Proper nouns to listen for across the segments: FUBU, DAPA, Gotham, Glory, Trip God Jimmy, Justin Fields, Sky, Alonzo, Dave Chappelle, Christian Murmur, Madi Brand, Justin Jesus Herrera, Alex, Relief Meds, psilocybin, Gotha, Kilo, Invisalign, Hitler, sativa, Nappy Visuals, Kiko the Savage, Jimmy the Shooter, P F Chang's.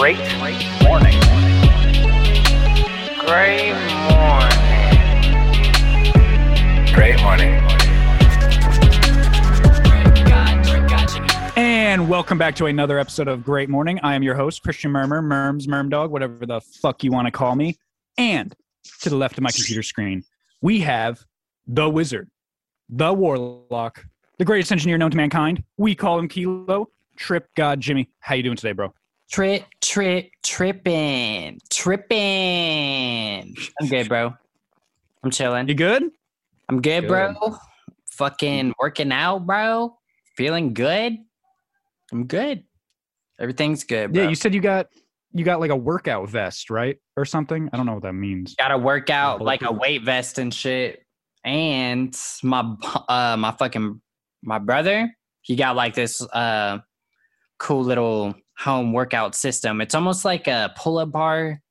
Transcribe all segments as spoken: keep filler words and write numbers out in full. Great morning. Great morning. Great morning. And welcome back to another episode of Great Morning. I am your host, Christian Murmur, Merms, Mermdog, whatever the fuck you want to call me. And to the left of my computer screen, we have the wizard, the warlock, the greatest engineer known to mankind. We call him Kilo, Trip God Jimmy. How you doing today, bro? Trip, trip, tripping, tripping. I'm good, bro. I'm chilling. You good? I'm good, good, bro. Fucking working out, bro. Feeling good. I'm good. Everything's good, bro. Yeah, you said you got you got like a workout vest, right? Or something? I don't know what that means. Got a workout, like a weight vest and shit. And my uh my fucking my brother, he got like this uh cool little home workout system. It's almost like a pull-up bar,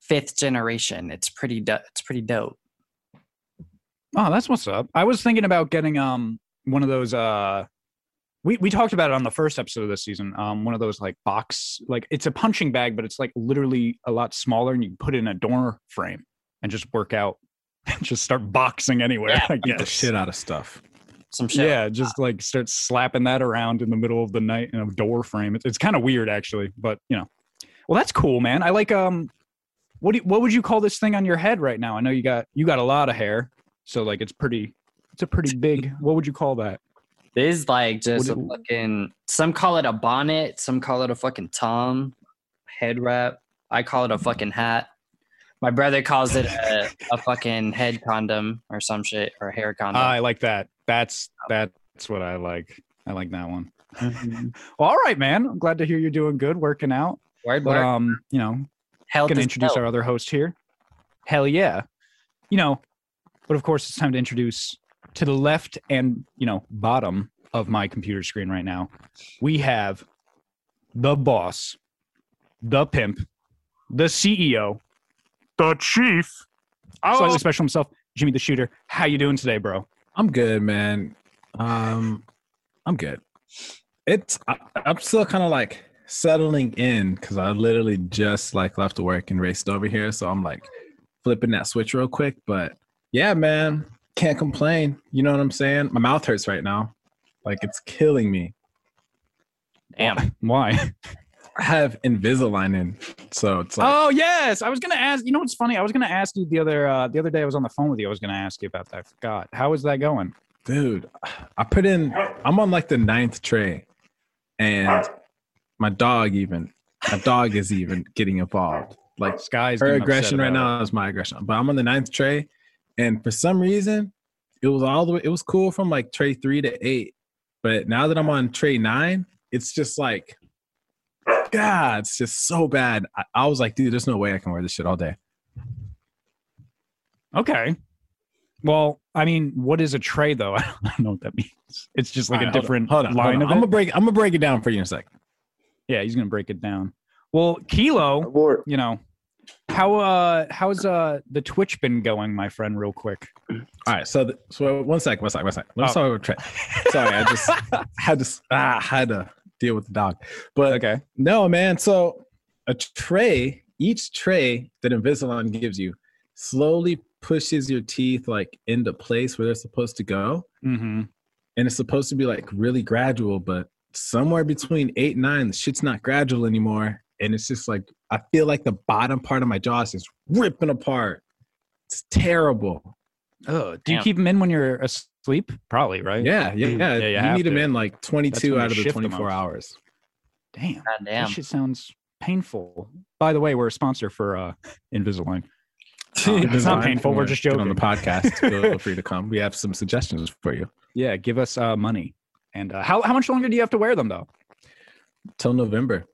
fifth generation. It's pretty du- it's pretty dope. Oh, that's what's up. I was thinking about getting um one of those uh we we talked about it on the first episode of this season. Um one of those like box, like it's a punching bag, but it's like literally a lot smaller, and you can put it in a door frame and just work out and just start boxing anywhere. Yeah. I guess. The shit out of stuff. Some shit. Yeah, just like start slapping that around in the middle of the night in a door frame. It's, it's kind of weird, actually, but you know. Well, that's cool, man. I like um, what do, what would you call this thing on your head right now? I know you got you got a lot of hair, so like it's pretty, it's a pretty big. What would you call that? It is like just a fucking. Some call it a bonnet. Some call it a fucking tom, head wrap. I call it a fucking hat. My brother calls it a, a fucking head condom or some shit, or hair condom. Uh, I like that. That's that's what I like. I like that one. Mm-hmm. Well, all right, man. I'm glad to hear you're doing good, working out. Word, but, word. Um, you know, Health gonna introduce dope. Our other host here. Hell yeah. You know, but of course, it's time to introduce to the left and, you know, bottom of my computer screen right now. We have the boss, the pimp, the C E O. The chief, oh. Slightly Special himself, Jimmy the Shooter. How you doing today, bro? I'm good, man. Um, I'm good. It's I, I'm still kind of like settling in because I literally just like left to work and raced over here, so I'm like flipping that switch real quick. But yeah, man, can't complain. You know what I'm saying? My mouth hurts right now, like it's killing me. Damn, why? I have Invisalign in, so it's like. Oh yes, I was gonna ask. You know what's funny? I was gonna ask you the other uh, the other day. I was on the phone with you. I was gonna ask you about that. I forgot. How is that going, dude? I put in. I'm on like the ninth tray, and my dog even my dog is even getting involved. Like Sky's her aggression right now is my aggression. But I'm on the ninth tray, and for some reason, it was all the way. It was cool from like tray three to eight, but now that I'm on tray nine, it's just like. God, it's just so bad. I, I was like, dude, there's no way I can wear this shit all day. Okay. Well, I mean, what is a tray though? I don't know what that means. It's just like right, a different hold on, hold on, line hold on. Of it. I'm gonna break. I'm gonna break it down for you in a second. Yeah, he's gonna break it down. Well, Kilo, you know, how uh, how's uh the Twitch been going, my friend? Real quick. All right. So, the, so one sec, one sec, one sec. Let's talk about tray. Sorry, I just had to. Ah, had to. Deal with the dog. But okay. No, man. So a tray, each tray that Invisalign gives you slowly pushes your teeth like into place where they're supposed to go. Mm-hmm. And it's supposed to be like really gradual, but somewhere between eight and nine, the shit's not gradual anymore. And it's just like, I feel like the bottom part of my jaw is just ripping apart. It's terrible. Oh, do damn. You keep them in when you're asleep? Probably, right? Yeah, yeah, yeah. yeah you you need to. Them in like twenty-two out of the twenty-four hours. Damn, God damn, that shit sounds painful. By the way, we're a sponsor for uh, Invisalign. Uh, Invisalign. It's not painful. We're just joking. On the podcast, feel free to come. We have some suggestions for you. Yeah, give us uh, money. And uh, how how much longer do you have to wear them though? Till November.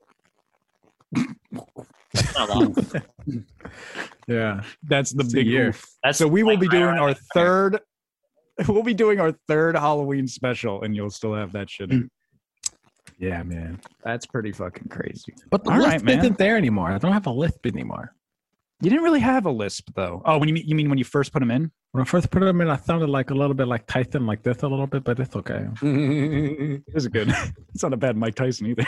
Yeah, that's the it's big goof. That's so we will be doing our third. We'll be doing our third Halloween special, and you'll still have that shit in. Yeah, man, that's pretty fucking crazy. But the all lisp right, isn't there anymore. I don't have a lisp anymore. You didn't really have a lisp though. Oh, when you mean you mean when you first put them in? When I first put them in, I sounded like a little bit like Tyson, like this a little bit, but it's okay. It was good. It's not a bad Mike Tyson either.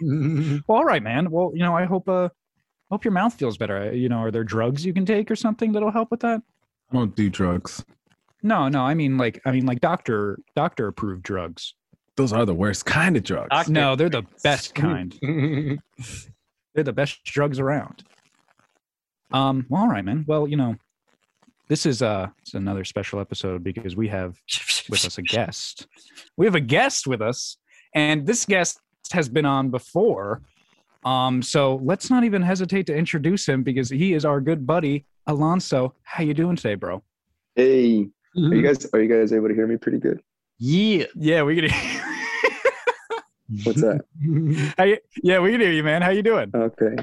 Well, all right, man. Well, you know, I hope uh, hope your mouth feels better. You know, are there drugs you can take or something that'll help with that? I don't do drugs. No, no. I mean, like, I mean, like, doctor doctor approved drugs. Those are the worst kind of drugs. Doctor. No, they're the best kind. They're the best drugs around. Um. Well, all right, man. Well, you know, this is uh, it's another special episode because we have with us a guest. We have a guest with us, and this guest has been on before, um so let's not even hesitate to introduce him because he is our good buddy Alonzo. How you doing today, bro? Hey, mm-hmm. are you guys are you guys able to hear me pretty good? Yeah, yeah, we can hear you. What's that? You, yeah, we can hear you, man. How you doing? Okay,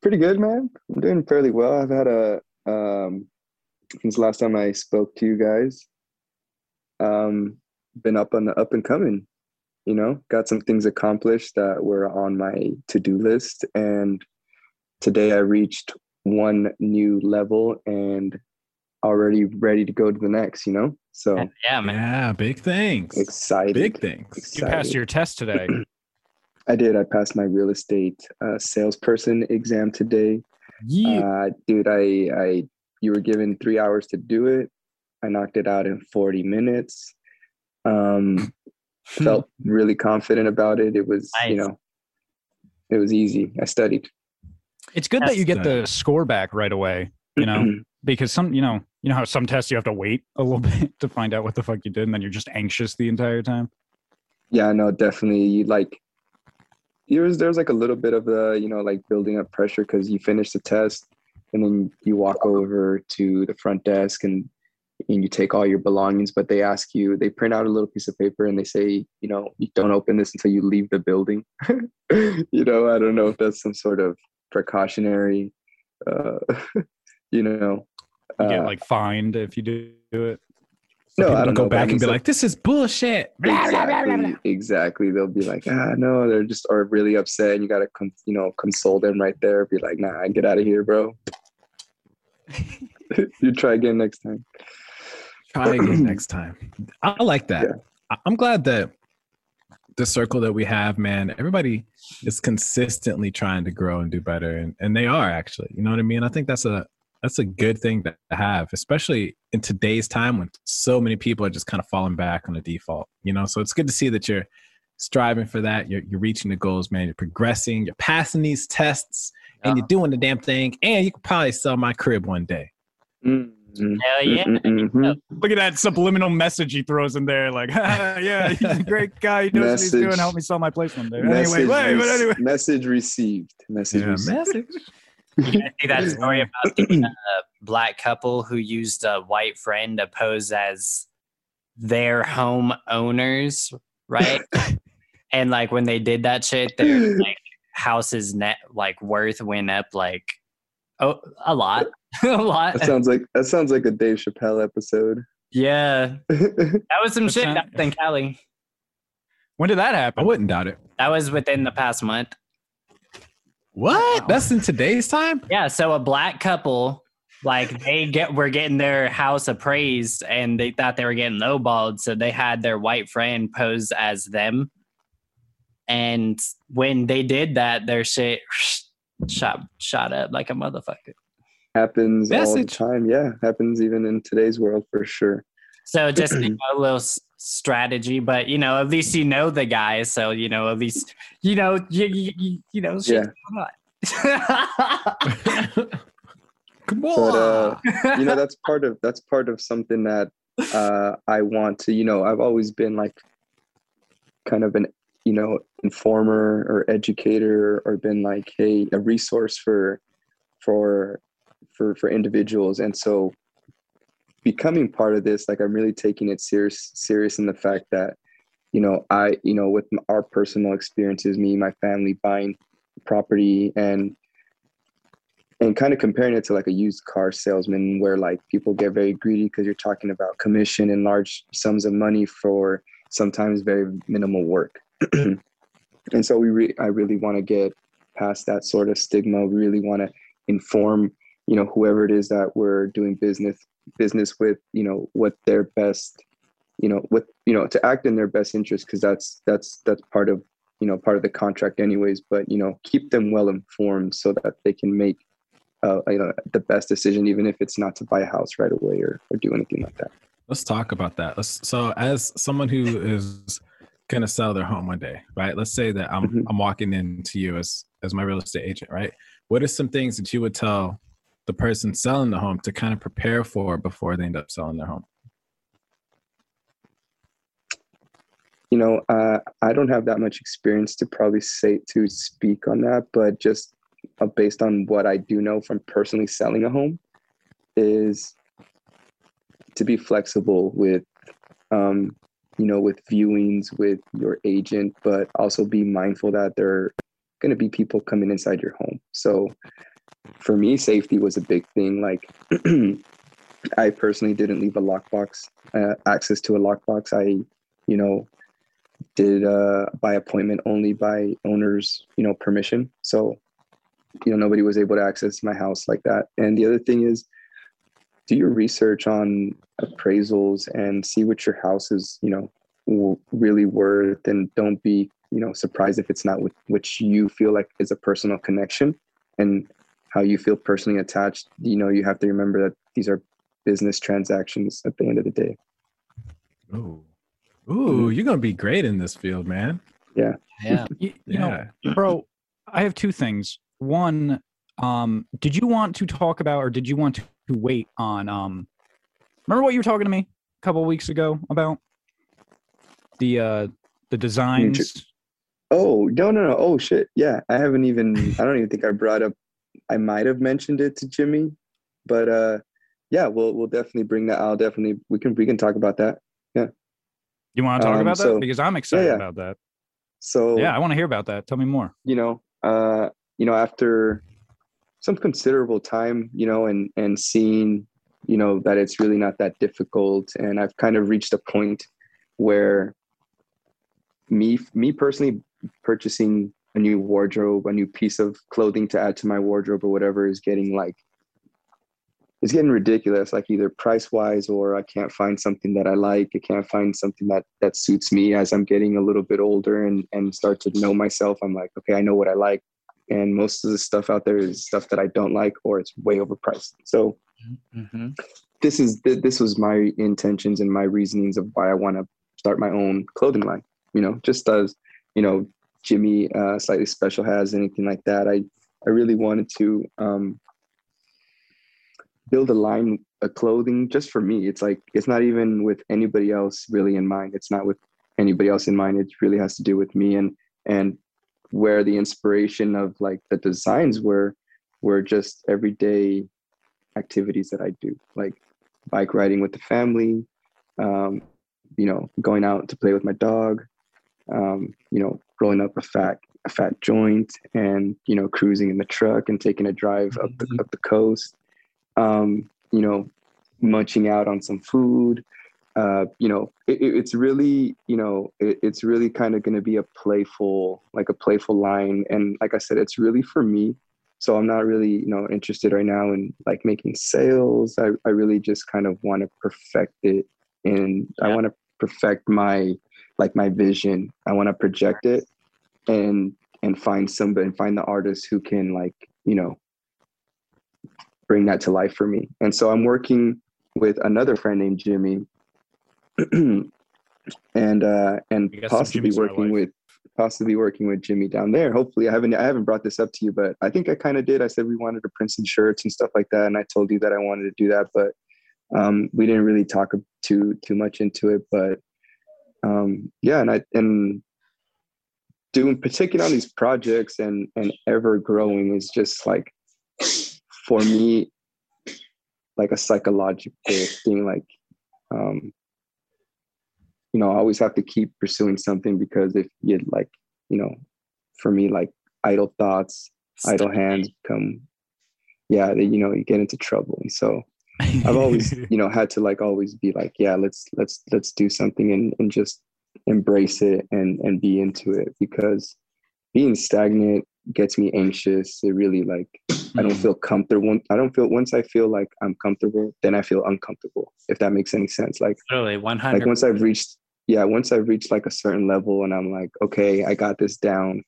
pretty good, man. I'm doing fairly well. I've had a um since last time I spoke to you guys, um been up on the up and coming. You know, got some things accomplished that were on my to-do list. And today I reached one new level and already ready to go to the next, you know? So yeah, man. Yeah, big things. Excited. Big things. Excited. You passed your test today. I did. I passed my real estate uh, salesperson exam today. Yeah. Uh, dude, I, I, you were given three hours to do it. I knocked it out in forty minutes. Um, Felt really confident about it. It was, nice. You know, it was easy. I studied. It's good That's that you get the score back right away, you know, because some, you know, you know how some tests you have to wait a little bit to find out what the fuck you did, and then you're just anxious the entire time. Yeah, no, definitely. You like, there was, there was like a little bit of the, you know, like building up pressure because you finish the test and then you walk over to the front desk and and you take all your belongings, but they ask you, they print out a little piece of paper and they say, you know, you don't open this until you leave the building. You know, I don't know if that's some sort of precautionary, uh, you know. Uh, you get like fined if you do it. So no, I don't go know, back and be so, like, this is bullshit. Exactly, blah, blah, blah, blah. Exactly. They'll be like, ah, no, they're just are really upset. And you got to, con- you know, console them right there. Be like, nah, get out of here, bro. You try again next time. Try again next time. I like that. Yeah. I'm glad that the circle that we have, man, everybody is consistently trying to grow and do better. And, and they are actually, you know what I mean? I think that's a, that's a good thing to have, especially in today's time when so many people are just kind of falling back on the default, you know? So it's good to see that you're striving for that. You're, you're reaching the goals, man. You're progressing, you're passing these tests, and you're doing the damn thing. And you could probably sell my crib one day. Mm. Hell yeah. Mm-hmm. Look at that subliminal message he throws in there. Like, ah, yeah, he's a great guy. He knows message. What he's doing. Help me sell my place one day. Message, anyway, wait, re- but anyway. Message received. Message yeah, received. Message. You guys see that story about the uh, black couple who used a white friend to pose as their home owners, right? And like when they did that shit, their like, house's net like worth went up like oh a lot. A lot. That sounds like that sounds like a Dave Chappelle episode. Yeah, that was some shit not, in Cali. When did that happen? I wouldn't doubt it. That was within the past month. What? Wow. That's in today's time? Yeah. So a black couple, like they get, were getting their house appraised, and they thought they were getting lowballed, so they had their white friend pose as them. And when they did that, their shit shot shot up like a motherfucker. Happens message. All the time. Yeah, happens even in today's world for sure. So just you know, a little s- strategy, but you know, at least you know the guy. So you know, at least you know you you, you know. Shit, yeah. Come on. But, uh, you know, that's part of that's part of something that uh, I want to. You know, I've always been like kind of an you know informer or educator, or been like, hey, a resource for for. For, for individuals. And so becoming part of this, like I'm really taking it serious serious in the fact that, you know, I, you know, with our personal experiences, me, my family buying property and and kind of comparing it to like a used car salesman where like people get very greedy because you're talking about commission and large sums of money for sometimes very minimal work. And so we re- I really want to get past that sort of stigma. We really want to inform you know, whoever it is that we're doing business business with, you know, what their best, you know, what, you know, to act in their best interest, because that's that's that's part of you know, part of the contract anyways, but, you know, keep them well informed so that they can make, uh, you know, the best decision, even if it's not to buy a house right away or, or do anything like that. Let's talk about that. Let's, so as someone who is going to sell their home one day, right? Let's say that I'm, mm-hmm. I'm walking into you as, as my real estate agent, right? What are some things that you would tell the person selling the home to kind of prepare for before they end up selling their home? You know, uh, I don't have that much experience to probably say, to speak on that, but just uh, based on what I do know from personally selling a home is to be flexible with, um, you know, with viewings, with your agent, but also be mindful that there are going to be people coming inside your home. So for me, safety was a big thing. Like I personally didn't leave a lockbox, uh, access to a lockbox. I, you know, did uh by appointment only, by owner's you know permission, so you know nobody was able to access my house like that. And the other thing is, do your research on appraisals and see what your house is you know w- really worth, and don't be you know surprised if it's not with which you feel like is a personal connection and how you feel personally attached. You know you have to remember that these are business transactions at the end of the day. Oh. Ooh, you're going to be great in this field, man. Yeah. Yeah. You, you yeah. know, bro, I have two things. One, um, did you want to talk about, or did you want to wait on, um, remember what you were talking to me a couple of weeks ago about? The, uh, the designs. Oh, no, no, no. Oh shit. Yeah. I haven't even, I don't even think I brought up, I might've mentioned it to Jimmy, but, uh, yeah, we'll, we'll definitely bring that. I'll definitely, we can, we can talk about that. Yeah. You want to talk um, about that? So, because I'm excited yeah, yeah. about that. So yeah, I want to hear about that. Tell me more. You know, uh, you know, after some considerable time, you know, and, and seeing, you know, that it's really not that difficult. And I've kind of reached a point where me, me personally purchasing a new wardrobe, a new piece of clothing to add to my wardrobe or whatever is getting like, it's getting ridiculous, like either price wise, or I can't find something that I like. I can't find something that, that suits me. As I'm getting a little bit older and, and start to know myself, I'm like, okay, I know what I like. And most of the stuff out there is stuff that I don't like, or it's way overpriced. So mm-hmm. this is, this was my intentions and my reasonings of why I want to start my own clothing line, you know, just as, you know, Jimmy uh, Slightly Special has, anything like that. I, I really wanted to, um, build a line of clothing just for me. It's like, it's not even with anybody else really in mind. It's not with anybody else in mind. It really has to do with me. And, and where the inspiration of like the designs were, were just everyday activities that I do, like bike riding with the family, um, you know, going out to play with my dog, um, you know, rolling up a fat, a fat joint and, you know, cruising in the truck and taking a drive up the, up the coast. Um, you know, munching out on some food, uh, you know, it, it, it's really, you know, it, it's really kind of going to be a playful, like a playful line. And like I said, it's really for me. So I'm not really, you know, interested right now in like making sales. I, I really just kind of want to perfect it. And yeah. I want to perfect my, like my vision. I want to project it and, and find somebody and find the artist who can like, you know, bring that to life for me. And so I'm working with another friend named Jimmy and uh and possibly working with possibly working with Jimmy down there. Hopefully I haven't I haven't brought this up to you, but I think I kind of did. I said we wanted to print some shirts and stuff like that, and I told you that I wanted to do that, but um we didn't really talk too too much into it. But um yeah, and I and doing particularly on these projects and and ever growing is just like for me, like a psychological thing, like, um, you know, I always have to keep pursuing something, because if you like, you know, for me, like idle thoughts, idle hands become, yeah, you know, you get into trouble. And so I've always, you know, had to like, always be like, yeah, let's, let's, let's do something and, and just embrace it and, and be into it, because being stagnant gets me anxious. It really like, I don't feel comfortable. I don't feel once I feel like I'm comfortable, then I feel uncomfortable, if that makes any sense. Like, totally, one hundred percent. Like once I've reached, yeah, once I reach like a certain level and I'm like, okay, I got this down.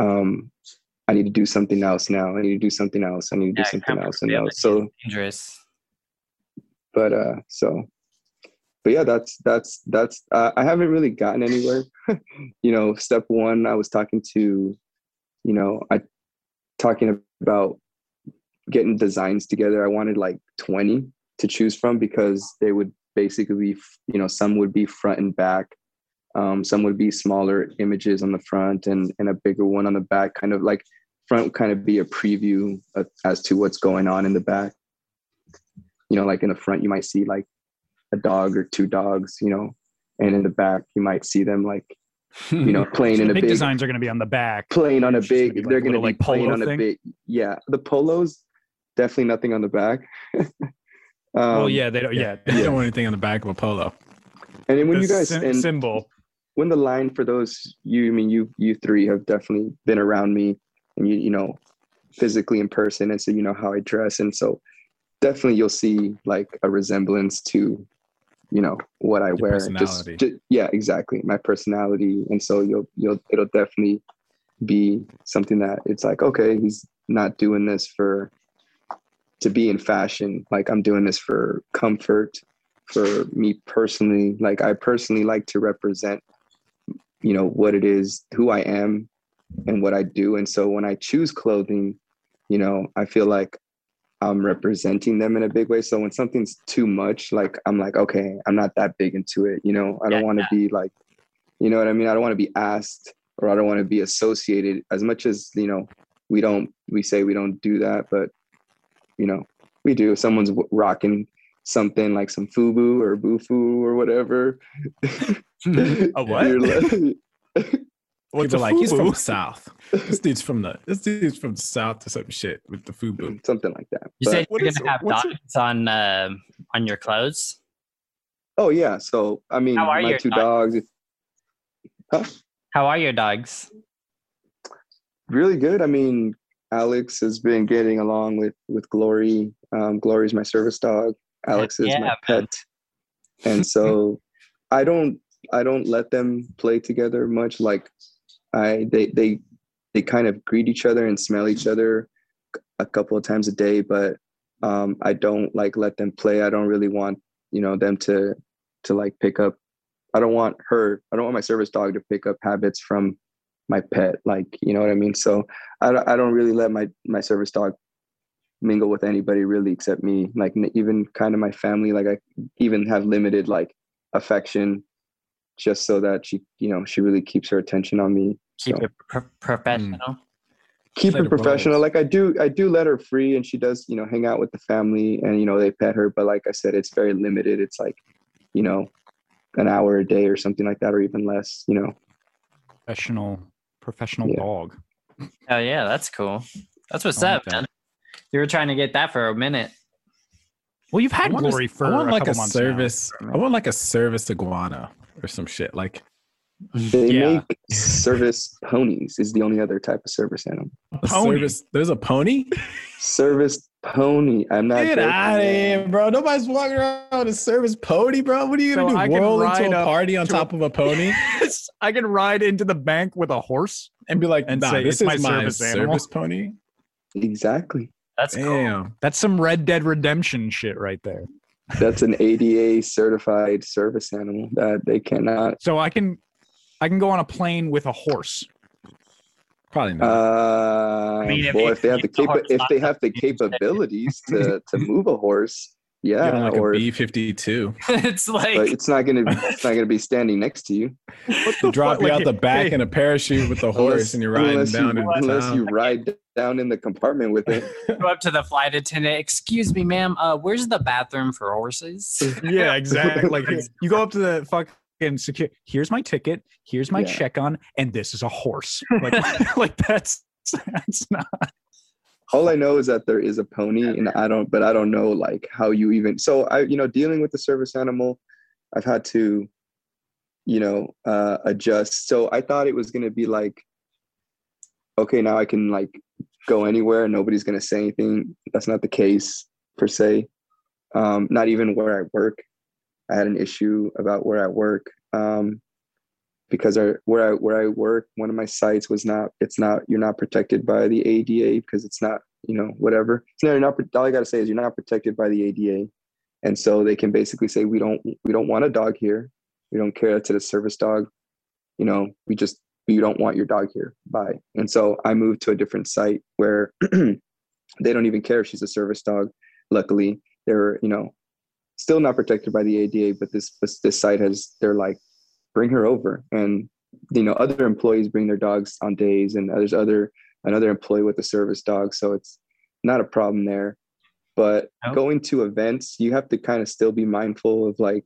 Um, I need to do something else now. I need to do something else. I need to do yeah, something else and else. So dangerous. But uh, so, but yeah, that's that's that's. Uh, I haven't really gotten anywhere. You know, step one, I was talking to, you know, I talking about getting designs together. I wanted like twenty to choose from because they would basically, you know, some would be front and back. Um, some would be smaller images on the front and, and a bigger one on the back, kind of like front would kind of be a preview of, as to what's going on in the back. You know, like in the front, you might see like a dog or two dogs, you know, and in the back, you might see them like, you know, playing so in a big, big designs are going to be on the back. Playing on a big, gonna like they're going to like playing on thing. a big. Yeah. The polos, definitely nothing on the back. um, well, yeah, they don't, yeah, they yeah. don't want anything on the back of a polo. And then when the you guys, sim- and, symbol. When the line for those, you I mean you you three have definitely been around me and you you know physically in person, and so you know how I dress, and so definitely you'll see like a resemblance to you know what I Your wear. Personality. Just, just, yeah, exactly, my personality, and so you'll you'll it'll definitely be something that it's like, okay, he's not doing this for to be in fashion. Like I'm doing this for comfort, for me personally. Like I personally like to represent, you know, what it is, who I am and what I do. And so when I choose clothing, you know, I feel like I'm representing them in a big way. So when something's too much, like, I'm like, okay, I'm not that big into it. You know, I don't yeah, want to yeah. be like, you know what I mean? I don't want to be asked, or I don't want to be associated, as much as, you know, we don't, we say we don't do that, but you know, we do. If someone's rocking something like some FUBU or BUFU or whatever. A what? What's a like? Fubu? He's from the South. This dude's from the this dude's from the South or some shit with the FUBU, something like that. You but said you're gonna have dots on uh, on your clothes. Oh yeah. So I mean, How are my your two dogs? dogs huh? How are your dogs? Really good. I mean, Alex has been getting along with with Glory. Um, Glory's my service dog. Alex is yeah, my pet. And so I don't, I don't let them play together much. Like I, they, they, they kind of greet each other and smell each other a couple of times a day, but, um, I don't like let them play. I don't really want, you know, them to, to like pick up. I don't want her, I don't want my service dog to pick up habits from my pet. Like, you know what I mean? So I, I don't really let my, my service dog mingle with anybody really except me, like even kind of my family. Like I even have limited like affection just so that she, you know, she really keeps her attention on me. Keep so. it pro- professional. Keep it professional. Like I do, I do let her free, and she does, you know, hang out with the family, and, you know, they pet her. But like I said, it's very limited. It's like, you know, an hour a day or something like that, or even less, you know. Professional, professional yeah. dog. Oh yeah. That's cool. That's what's up, man. You were trying to get that for a minute. Well, you've had Glory for a couple months now. I want like a service iguana or some shit. Like they yeah. make service ponies is the only other type of service animal. A pony. Service, there's a pony? Service pony. I'm not Get out of here, bro. Nobody's walking around with a service pony, bro. What are you gonna so do? I Whirl into a party on to top a- of a pony? I can ride into the bank with a horse and be like, and nah, say, this is my, my service, service pony. Exactly. That's Damn. cool. That's some Red Dead Redemption shit right there. That's an A D A certified service animal that they cannot. So I can, I can go on a plane with a horse. Probably not. Uh, I mean, well, if, if they have the capa- the if they have the capabilities to, to move a horse, yeah, Get on like or a B fifty-two. It's like but it's not gonna it's not gonna be standing next to you. What the drop fuck? You like, out the back hey. in a parachute with the horse, unless, and you're riding unless down. You, in unless town. you ride down in the compartment with it. Go up to the flight attendant. Excuse me, ma'am. Uh, where's the bathroom for horses? Yeah, exactly. Like you go up to the fucking secure. Here's my ticket. Here's my yeah. check on, and this is a horse. Like, like that's that's not. All I know is that there is a pony, and I don't, but I don't know like how you even, so I, you know, dealing with the service animal, I've had to, you know, uh, adjust. So I thought it was going to be like, okay, now I can like go anywhere and nobody's going to say anything. That's not the case per se. Um, not even where I work. I had an issue about where I work. um, because our, where I, where I work, one of my sites was not, it's not, you're not protected by the A D A because it's not, you know, whatever. So you're not, all I got to say is you're not protected by the A D A. And so they can basically say, we don't, we don't want a dog here. We don't care. That's a service dog. You know, we just, you don't want your dog here. Bye. And so I moved to a different site where they don't even care if she's a service dog. Luckily they're, you know, still not protected by the A D A, but this, this site has, they're like, bring her over. And, you know, other employees bring their dogs on days, and there's other, another employee with a service dog. So it's not a problem there, but nope. Going to events, you have to kind of still be mindful of like,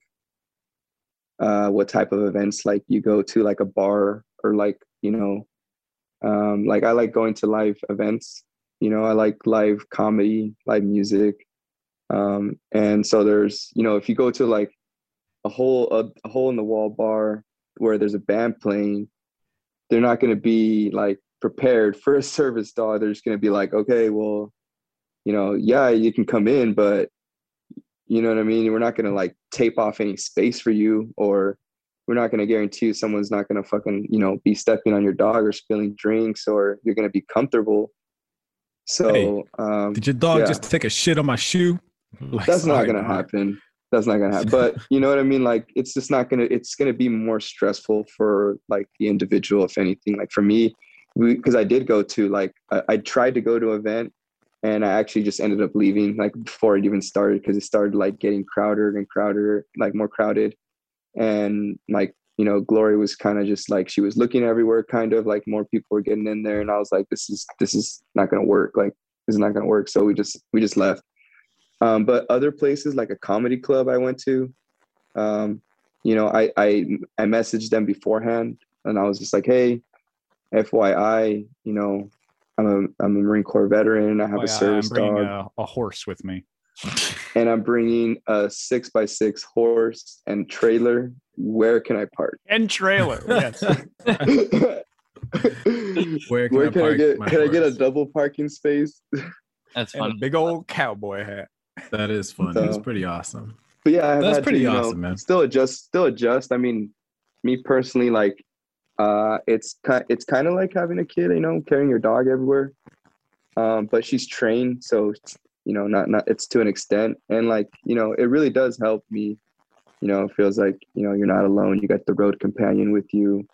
uh, what type of events, like you go to like a bar or like, you know, um, like I like going to live events, you know, I like live comedy, live music. Um, and so there's, you know, if you go to like a hole, a, a hole in the wall bar where there's a band playing, they're not going to be like prepared for a service dog. They're just going to be like, okay, well, you know, yeah, you can come in, but you know what I mean? We're not going to like tape off any space for you, or we're not going to guarantee someone's not going to fucking, you know, be stepping on your dog or spilling drinks, or you're going to be comfortable. So, hey, um, did your dog yeah. just take a shit on my shoe? Like, that's sorry, not going to happen. That's not going to happen. But you know what I mean? Like, it's just not going to, it's going to be more stressful for like the individual, if anything. Like for me, we, cause I did go to like, I, I tried to go to an event and I actually just ended up leaving like before it even started. Cause it started like getting crowded and crowded, like more crowded. And like, you know, Glory was kind of just like, she was looking everywhere, kind of like more people were getting in there. And I was like, this is, this is not going to work. Like, this is not going to work. So we just, we just left. Um, but other places like a comedy club I went to, um, you know, I, I, I messaged them beforehand and I was just like, hey, F Y I, you know, I'm a, I'm a Marine Corps veteran. I have oh, a service yeah, I'm bringing dog, a, a horse with me. And I'm bringing a six by six horse and trailer. Where can I park? And trailer. Yes. Where can, Where I, can I get, can horse? I get a double parking space? That's fun. A big old cowboy hat. That is fun. So, it's pretty awesome. But yeah, I've that's pretty to, awesome, know, man. Still adjust, still adjust. I mean, me personally, like, uh, it's kind, it's kind of like having a kid, you know, carrying your dog everywhere. Um, but she's trained, so you know, not, not, it's to an extent, and like, you know, it really does help me. You know, it feels like, you know, you're not alone. You got the road companion with you.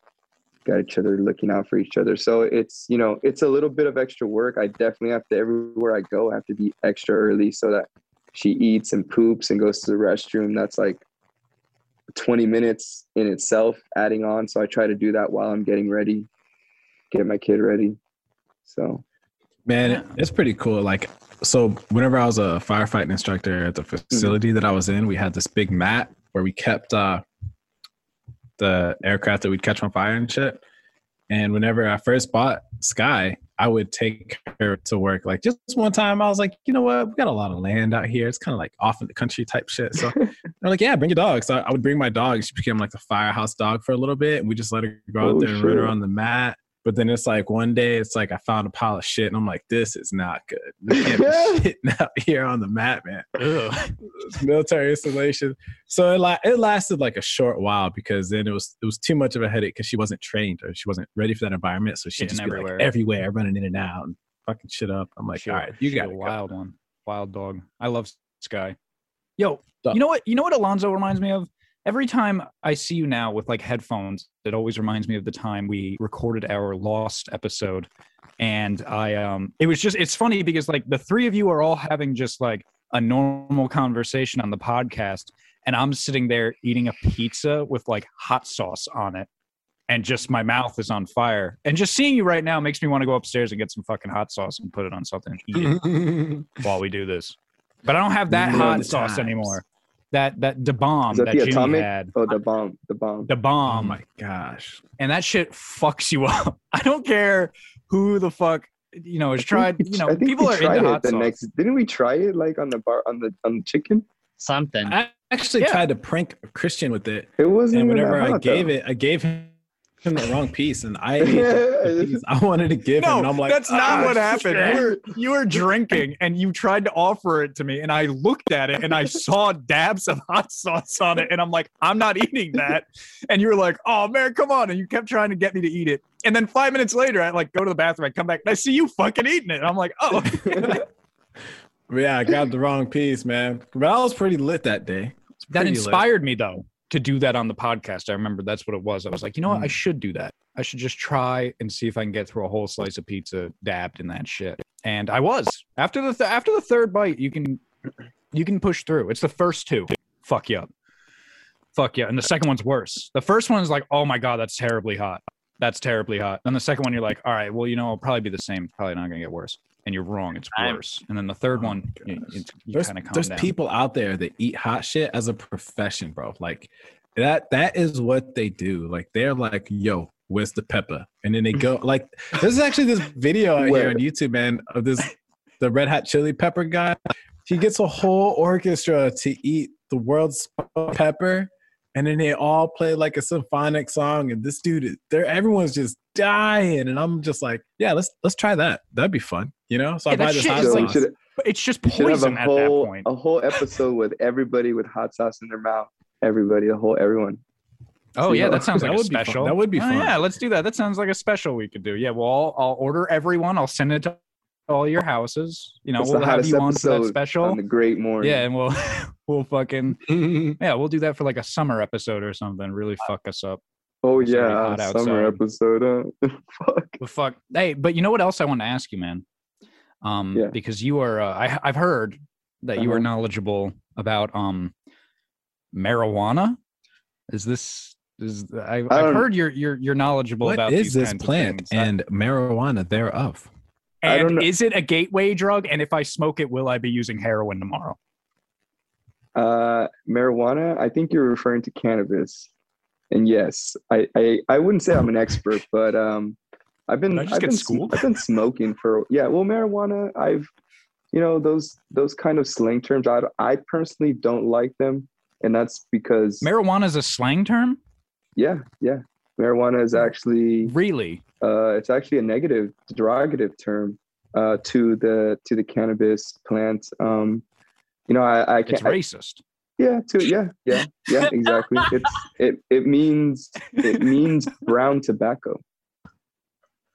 Got each other looking out for each other. So it's, you know, it's a little bit of extra work. I definitely have to, everywhere I go, I have to be extra early so that she eats and poops and goes to the restroom. That's like twenty minutes in itself adding on. So I try to do that while I'm getting ready, get my kid ready. So, man, it's pretty cool. Like, so whenever I was a firefighting instructor at the facility mm-hmm. that I was in, we had this big mat where we kept, uh, the aircraft that we'd catch on fire and shit. And whenever I first bought Sky, I would take her to work. Like just one time I was like, you know what? We got a lot of land out here. It's kind of like off in the country type shit. So I'm like, yeah, bring your dog. So I would bring my dog. She became like the firehouse dog for a little bit. And we just let her go out oh, there and run her on the mat. But then it's like one day it's like I found a pile of shit and I'm like, this is not good. There can't be shit out here on the mat, man. It's military installation. So it la- it lasted like a short while because then it was it was too much of a headache because she wasn't trained or she wasn't ready for that environment. So she'd just be everywhere. Like everywhere, running in and out and fucking shit up. I'm like, she, all right, you got a wild go. one. Wild dog. I love Sky. Yo, dog. you know what you know what Alonzo reminds me of? Every time I see you now with like headphones, it always reminds me of the time we recorded our Lost episode. And I, um, it was just, it's funny because like the three of you are all having just like a normal conversation on the podcast. And I'm sitting there eating a pizza with like hot sauce on it. And just my mouth is on fire. And just seeing you right now makes me want to go upstairs and get some fucking hot sauce and put it on something and eat it while we do this. But I don't have that hot sauce anymore. That that da bomb that, that Jimmy atomic? had. Oh, the bomb, the bomb, the bomb. Oh my gosh! And that shit fucks you up. I don't care who the fuck you know has tried. We, you know, I think people we are tried into it hot the sauce. Next, didn't we try it like on the bar on the on the chicken? Something. I actually yeah. tried to prank Christian with it. It wasn't. And whenever I gave though. it, I gave him in the wrong piece, and I piece I wanted to give no, him. And I'm like, that's not ah, what happened. You were, you were drinking, and you tried to offer it to me, and I looked at it, and I saw dabs of hot sauce on it, and I'm like, I'm not eating that. And you were like, oh man, come on! And you kept trying to get me to eat it. And then five minutes later, I like go to the bathroom, I come back, and I see you fucking eating it. And I'm like, oh. Yeah, I got the wrong piece, man. But I was pretty lit that day. That inspired lit. me, though, to do that on the podcast. I remember that's what it was. I was like, you know what? I should do that. I should just try and see if I can get through a whole slice of pizza dabbed in that shit. And I was. After the th- after the third bite, you can you can push through. It's the first two. Fuck you up. Fuck you. And the second one's worse. The first one's like, oh, my God, that's terribly hot. That's terribly hot. And the second one, you're like, all right, well, you know, it'll probably be the same. It's probably not going to get worse. And you're wrong. It's worse. And then the third oh one, you, you, you kind of calm There's down. People out there that eat hot shit as a profession, bro. Like that, that is what they do. Like they're like, yo, where's the pepper? And then they go like, there's actually this video out here on YouTube, man, of this, the Red Hot Chili Pepper guy. He gets a whole orchestra to eat the world's pepper. And then they all play like a symphonic song. And this dude, they're, everyone's just dying. And I'm just like, yeah, let's let's try that. That'd be fun. You know, so yeah, I buy this hot sauce. Should, it's just poison at whole, that point. A whole episode with everybody with hot sauce in their mouth. Everybody, the whole everyone. Oh so, yeah, you know, that sounds like that a special. That would be fun. Oh, yeah, let's do that. That sounds like a special we could do. Yeah, well, I'll, I'll order everyone. I'll send it to all your houses. You know, that's we'll have you on for that special. On the Great Morning. Yeah, and we'll we'll fucking yeah, we'll do that for like a summer episode or something. Really fuck us up. Oh it's yeah, summer outside. episode. Uh, fuck. Well, fuck. Hey, but you know what else I want to ask you, man? Um, yeah. Because you are, uh, I, I've heard that uh-huh. you are knowledgeable about um, marijuana. Is this? Is I, I've I heard you're you're you're knowledgeable about these kinds of things. What is this plant and marijuana thereof? And is it a gateway drug? And if I smoke it, will I be using heroin tomorrow? Uh, marijuana. I think you're referring to cannabis. And yes, I I, I wouldn't say I'm an expert, but um. I've been, I've been, sm- I've been smoking for, yeah, well, marijuana, I've, you know, those, those kind of slang terms, I, I personally don't like them. And that's because marijuana is a slang term. Yeah. Yeah. Marijuana is actually really, uh, it's actually a negative derogative term, uh, to the, to the cannabis plant. Um, you know, I, I can't, it's racist. I, yeah. To Yeah. Yeah. Yeah, exactly. it's, it, it means, it means brown tobacco.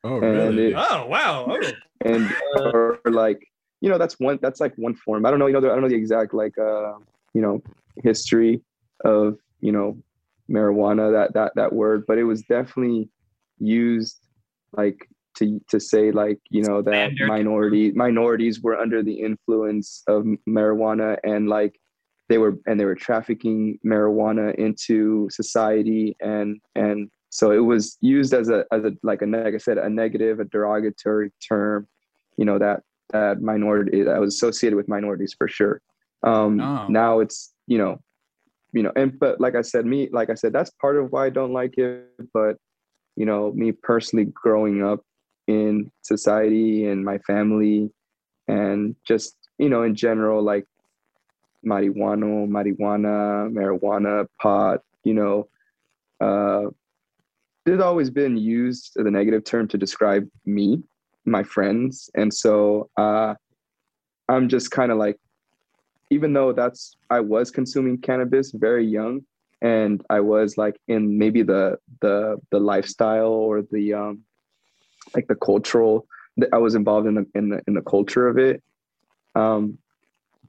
Oh really? It, oh wow! Oh. And uh, or like you know, that's one. That's like one form. I don't know. You know, I don't know the exact like uh, you know history of you know marijuana that that that word, but it was definitely used like to to say like you know that minority minorities were under the influence of marijuana and like they were and they were trafficking marijuana into society and and. So it was used as a, as a like a like I said, a negative, a derogatory term, you know, that that minority that was associated with minorities for sure. Um, oh. Now it's you know, you know, and but like I said, me like I said, that's part of why I don't like it. But you know, me personally, growing up in society and my family, and just you know, in general, like marijuana, marijuana, marijuana pot, you know. Uh, It had always been used as a negative term to describe me, my friends. And so uh, I'm just kind of like, even though that's, I was consuming cannabis very young and I was like in maybe the, the, the lifestyle or the, um, like the cultural, I was involved in the, in the, in the culture of it. Um,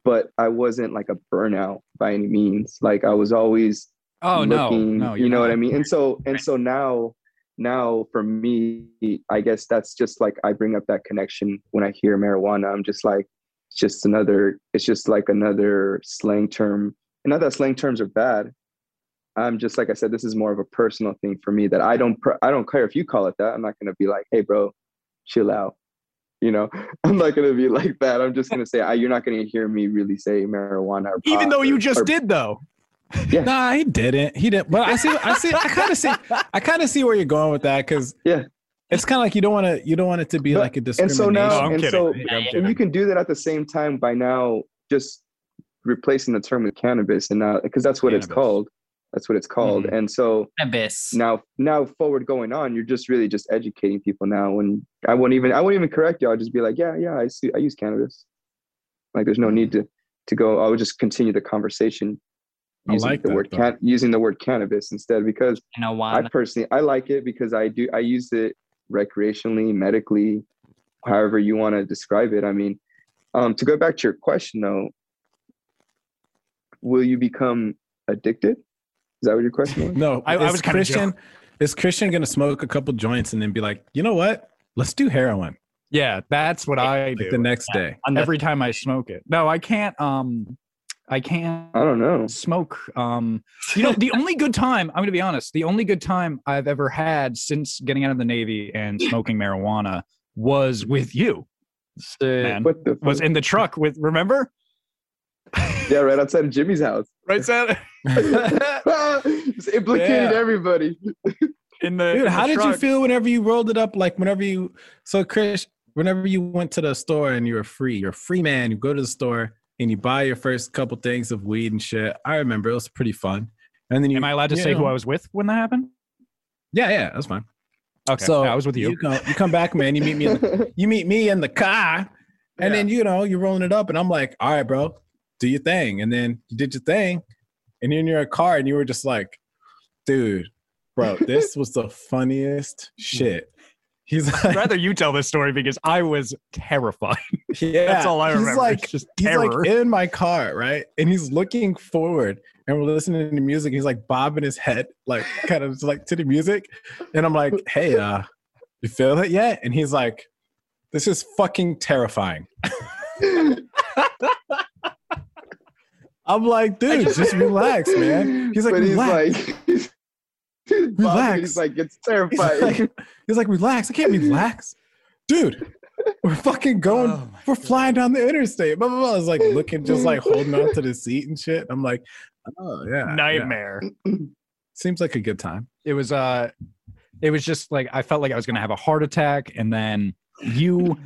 but I wasn't like a burnout by any means. Like I was always Oh looking, no, no, you know not. what I mean? And so, and so now, now for me, I guess that's just like, I bring up that connection when I hear marijuana, I'm just like, it's just another, it's just like another slang term. And not that slang terms are bad. I'm just, like I said, this is more of a personal thing for me that I don't, pr- I don't care if you call it that. I'm not going to be like, hey bro, chill out. You know, I'm not going to be like that. I'm just going to say, I, you're not going to hear me really say marijuana. Or Even though you just or, did though. Yeah. Nah, he didn't. He didn't. But I see. I see. I kind of see. I kind of see where you're going with that because yeah, it's kind of like you don't want to. You don't want it to be but, like a discrimination. And so now, no, and kidding. so yeah, and you can do that at the same time by now just replacing the term with cannabis and now because that's what cannabis. it's called. That's what it's called. Mm-hmm. And so Abyss. now, now forward going on, you're just really just educating people now. And I won't even, I won't even correct you. I'll just be like, yeah, yeah, I see, I use cannabis. Like there's no need to, to go. I would just continue the conversation using I like the that, word can, using the word cannabis instead, because you know why? I personally, I like it because I do, I use it recreationally, medically, however you want to describe it. I mean, um, to go back to your question though, will you become addicted? Is that what your question was? No, I, I was Christian. Is Christian going to smoke a couple joints and then be like, you know what? Let's do heroin. Yeah, that's what I like do the next yeah. day. Every time I smoke it. No, I can't. Um, I can't. I don't know. Smoke. Um, you know, the only good time, I'm going to be honest, the only good time I've ever had since getting out of the Navy and smoking marijuana was with you. Man, what the fuck? Was in the truck with, remember? Yeah, right outside of Jimmy's house. Right outside. It's implicated yeah. everybody. In the dude, in how the did truck. You feel whenever you rolled it up? Like whenever you, so Chris, whenever you went to the store and you were free, you're a free man. You go to the store and you buy your first couple things of weed and shit. I remember it was pretty fun. And then you, am I allowed to say know, who I was with when that happened? Yeah, yeah, that's fine. Okay, so yeah, I was with you. You come, you come back, man. You meet me. In the, you meet me in the car, and yeah. then you know you're rolling it up, and I'm like, all right, bro. Do your thing. And then you did your thing and then you're in a car and you were just like, dude, bro, this was the funniest shit. He's like, I'd rather you tell this story because I was terrified. Yeah. That's all I remember. He's like, just he's like in my car, right? And he's looking forward and we're listening to music. He's like bobbing his head, like kind of like to the music. And I'm like, hey, uh, you feel it yet? And he's like, this is fucking terrifying. I'm like, dude, just, just relax, man. He's like, but he's relax. Like, he's, he's relax. He's like, it's terrifying. He's like, he's like, relax. I can't relax. Dude, we're fucking going. Oh we're God. Flying down the interstate. Blah, blah, blah. I was like looking, just like holding on to the seat and shit. I'm like, oh, yeah. Nightmare. Yeah. Seems like a good time. It was, uh, it was just like, I felt like I was going to have a heart attack. And then you,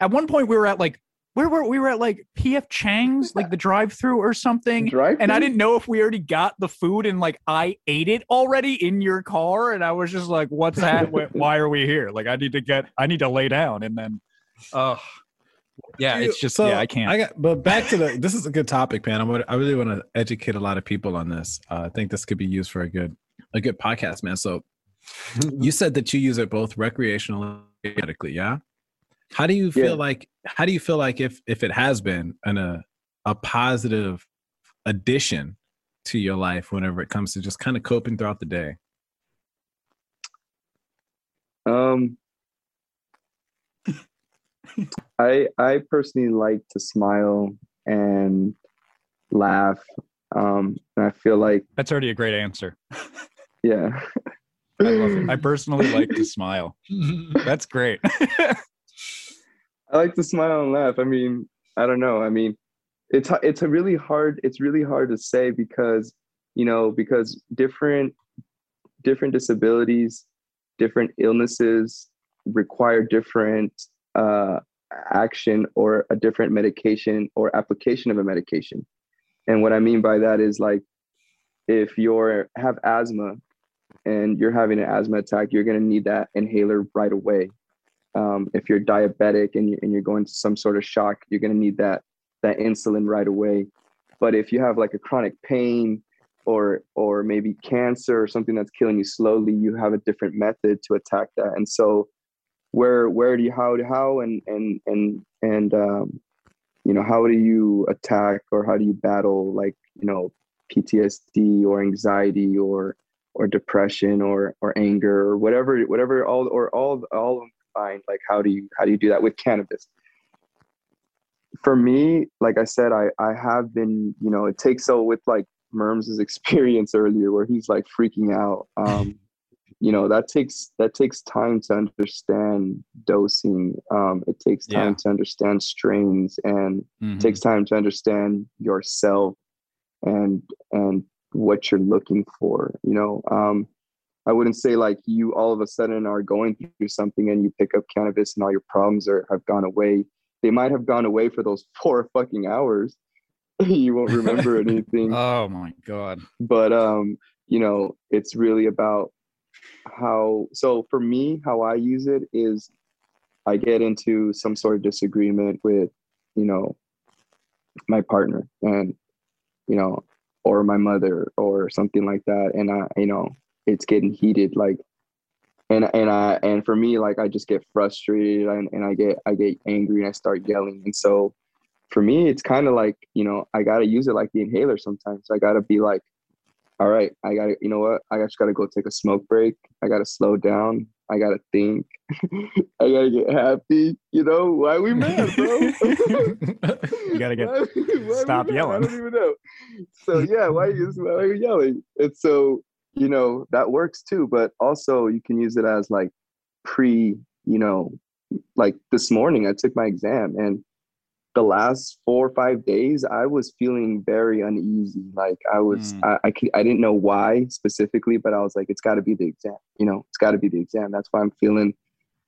at one point we were at like, Where were we? Were at like P F Chang's, like the drive-through or something. Drive-through? And I didn't know if we already got the food, and like I ate it already in your car, and I was just like, "What's that? Why are we here? Like, I need to get, I need to lay down." And then, uh, yeah, it's just so, yeah, I can't. I got, but back to the. This is a good topic, man. I'm I really want to educate a lot of people on this. Uh, I think this could be used for a good, a good podcast, man. So, you said that you use it both recreationally, and medically, yeah. How do you feel yeah. like, how do you feel like if, if it has been an, a, a positive addition to your life whenever it comes to just kind of coping throughout the day? Um, I, I personally like to smile and laugh. Um, and I feel like that's already a great answer. Yeah. I love it. I personally like to smile. That's great. I like to smile and laugh. I mean, I don't know. I mean, it's it's a really hard it's really hard to say because, you know, because different different disabilities, different illnesses require different uh, action or a different medication or application of a medication. And what I mean by that is like, if you're have asthma and you're having an asthma attack, you're going to need that inhaler right away. Um, if you're diabetic and, you, and you're going to some sort of shock, you're going to need that that insulin right away. But if you have like a chronic pain or or maybe cancer or something that's killing you slowly, you have a different method to attack that. And so where where do you how to how and and and and um, you know, how do you attack or how do you battle like, you know, P T S D or anxiety or or depression or or anger or whatever whatever all or all all of them find, like how do you how do you do that with cannabis? For me, like I said, I I have been, you know, it takes so with like Merms's experience earlier where he's like freaking out, um you know, that takes that takes time to understand dosing, um it takes time yeah. to understand strains, and mm-hmm. it takes time to understand yourself and and what you're looking for, you know. um I wouldn't say like you all of a sudden are going through something and you pick up cannabis and all your problems are have gone away. They might have gone away for those four fucking hours. You won't remember anything. Oh my God. But um, you know, it's really about how, so for me, how I use it is I get into some sort of disagreement with, you know, my partner and, you know, or my mother or something like that. And I, you know, it's getting heated, like, and, and I, and for me, like, I just get frustrated and, and I get, I get angry and I start yelling. And so for me, it's kind of like, you know, I got to use it like the inhaler sometimes. I got to be like, all right, I got to, you know what? I just got to go take a smoke break. I got to slow down. I got to think. I got to get happy. You know, why we mad, bro? You got to get, why, why stop yelling. I don't even know. So yeah, why are you, why are you yelling? And so, you know, that works too, but also you can use it as like pre, you know, like this morning I took my exam and the last four or five days I was feeling very uneasy. Like I was, mm. I, I, I didn't know why specifically, but I was like, it's gotta be the exam, you know, it's gotta be the exam. That's why I'm feeling,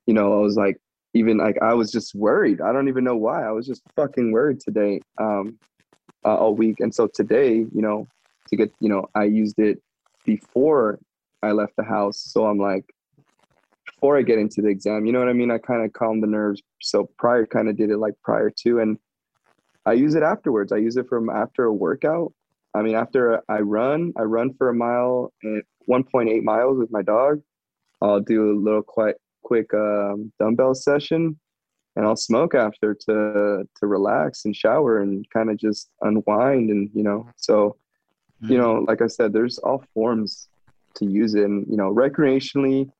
you know, I was like, even like, I was just worried. I don't even know why. I was just fucking worried today, um, uh, all week. And so today, you know, to get, you know, I used it before I left the house. So I'm like, before I get into the exam, you know what I mean? I kind of calm the nerves. So prior kind of did it like prior to, and I use it afterwards. I use it from after a workout. I mean, after I run, I run for a mile and one point eight miles with my dog. I'll do a little quite quick um, dumbbell session and I'll smoke after to, to relax and shower and kind of just unwind. And, you know, so, you know, like I said, there's all forms to use it. And, you know, recreationally,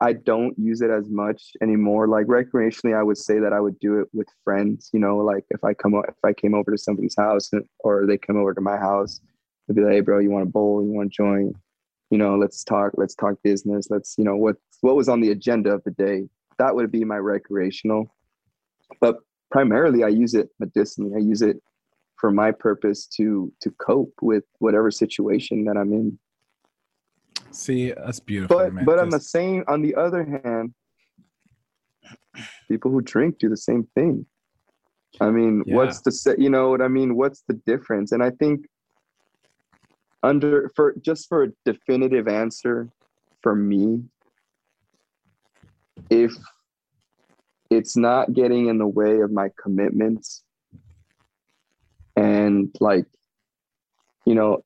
I don't use it as much anymore. Like recreationally, I would say that I would do it with friends, you know, like if I come, if I came over to somebody's house or they come over to my house, they'd be like, hey bro, you want a bowl, you want a joint, you know, let's talk, let's talk business. Let's, you know, what, what was on the agenda of the day. That would be my recreational, but primarily I use it medicinally. I use it for my purpose to, to cope with whatever situation that I'm in. See, that's beautiful. But man. But on the same, on the other hand, people who drink do the same thing. I mean, yeah. what's the you know what I mean? What's the difference? And I think under for just for a definitive answer for me, if it's not getting in the way of my commitments and like, you know.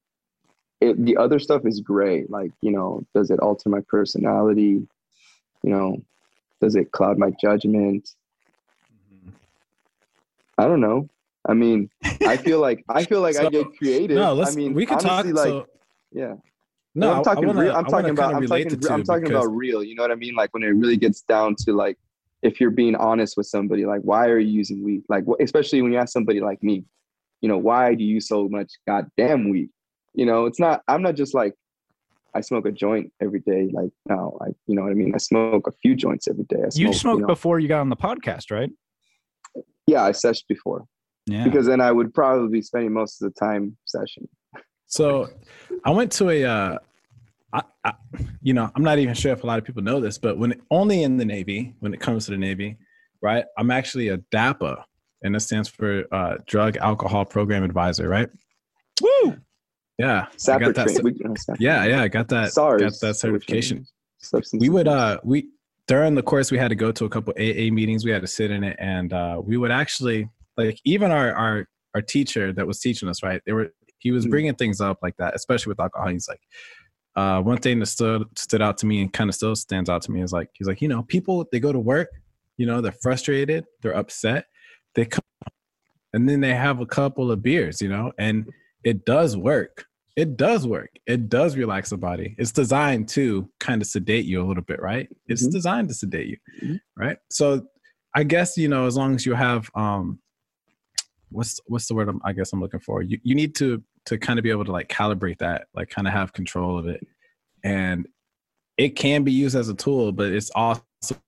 It, the other stuff is gray. Like, you know, does it alter my personality? You know, does it cloud my judgment? Mm-hmm. I don't know. I mean, I feel like, I feel like so, I get creative. No, let's, I mean, we could honestly, talk. Like, so, yeah. No, I'm talking wanna, real. I'm talking about, I'm talking, I'm talking because... about real. You know what I mean? Like when it really gets down to like, if you're being honest with somebody, like, why are you using weed? Like, what, especially when you ask somebody like me, you know, why do you use so much goddamn weed? You know, it's not, I'm not just like, I smoke a joint every day. Like, no, I, you know what I mean? I smoke a few joints every day. I smoke, you smoked you know, before you got on the podcast, right? Yeah, I seshed before. Yeah. Because then I would probably be spending most of the time session. So I went to a, uh, I, I, you know, I'm not even sure if a lot of people know this, but when only in the Navy, when it comes to the Navy, right? I'm actually a DAPA, and that stands for uh, Drug Alcohol Program Advisor, right? Woo! Yeah, I got that. Yeah, yeah, I got that. SARS, got that certification. We would, uh, we during the course we had to go to a couple A A meetings. We had to sit in it, and uh, we would actually like even our our our teacher that was teaching us, right? They were he was bringing things up like that, especially with alcohol. He's like, uh, one thing that stood stood out to me and kind of still stands out to me is like he's like, you know, people they go to work, you know, they're frustrated, they're upset, they come, and then they have a couple of beers, you know, and it does work. It does work. It does relax the body. It's designed to kind of sedate you a little bit, right? It's mm-hmm. designed to sedate you, mm-hmm. right? So I guess, you know, as long as you have, um, what's what's the word I'm, I guess I'm looking for? You, you need to to kind of be able to like calibrate that, like kind of have control of it. And it can be used as a tool, but it's also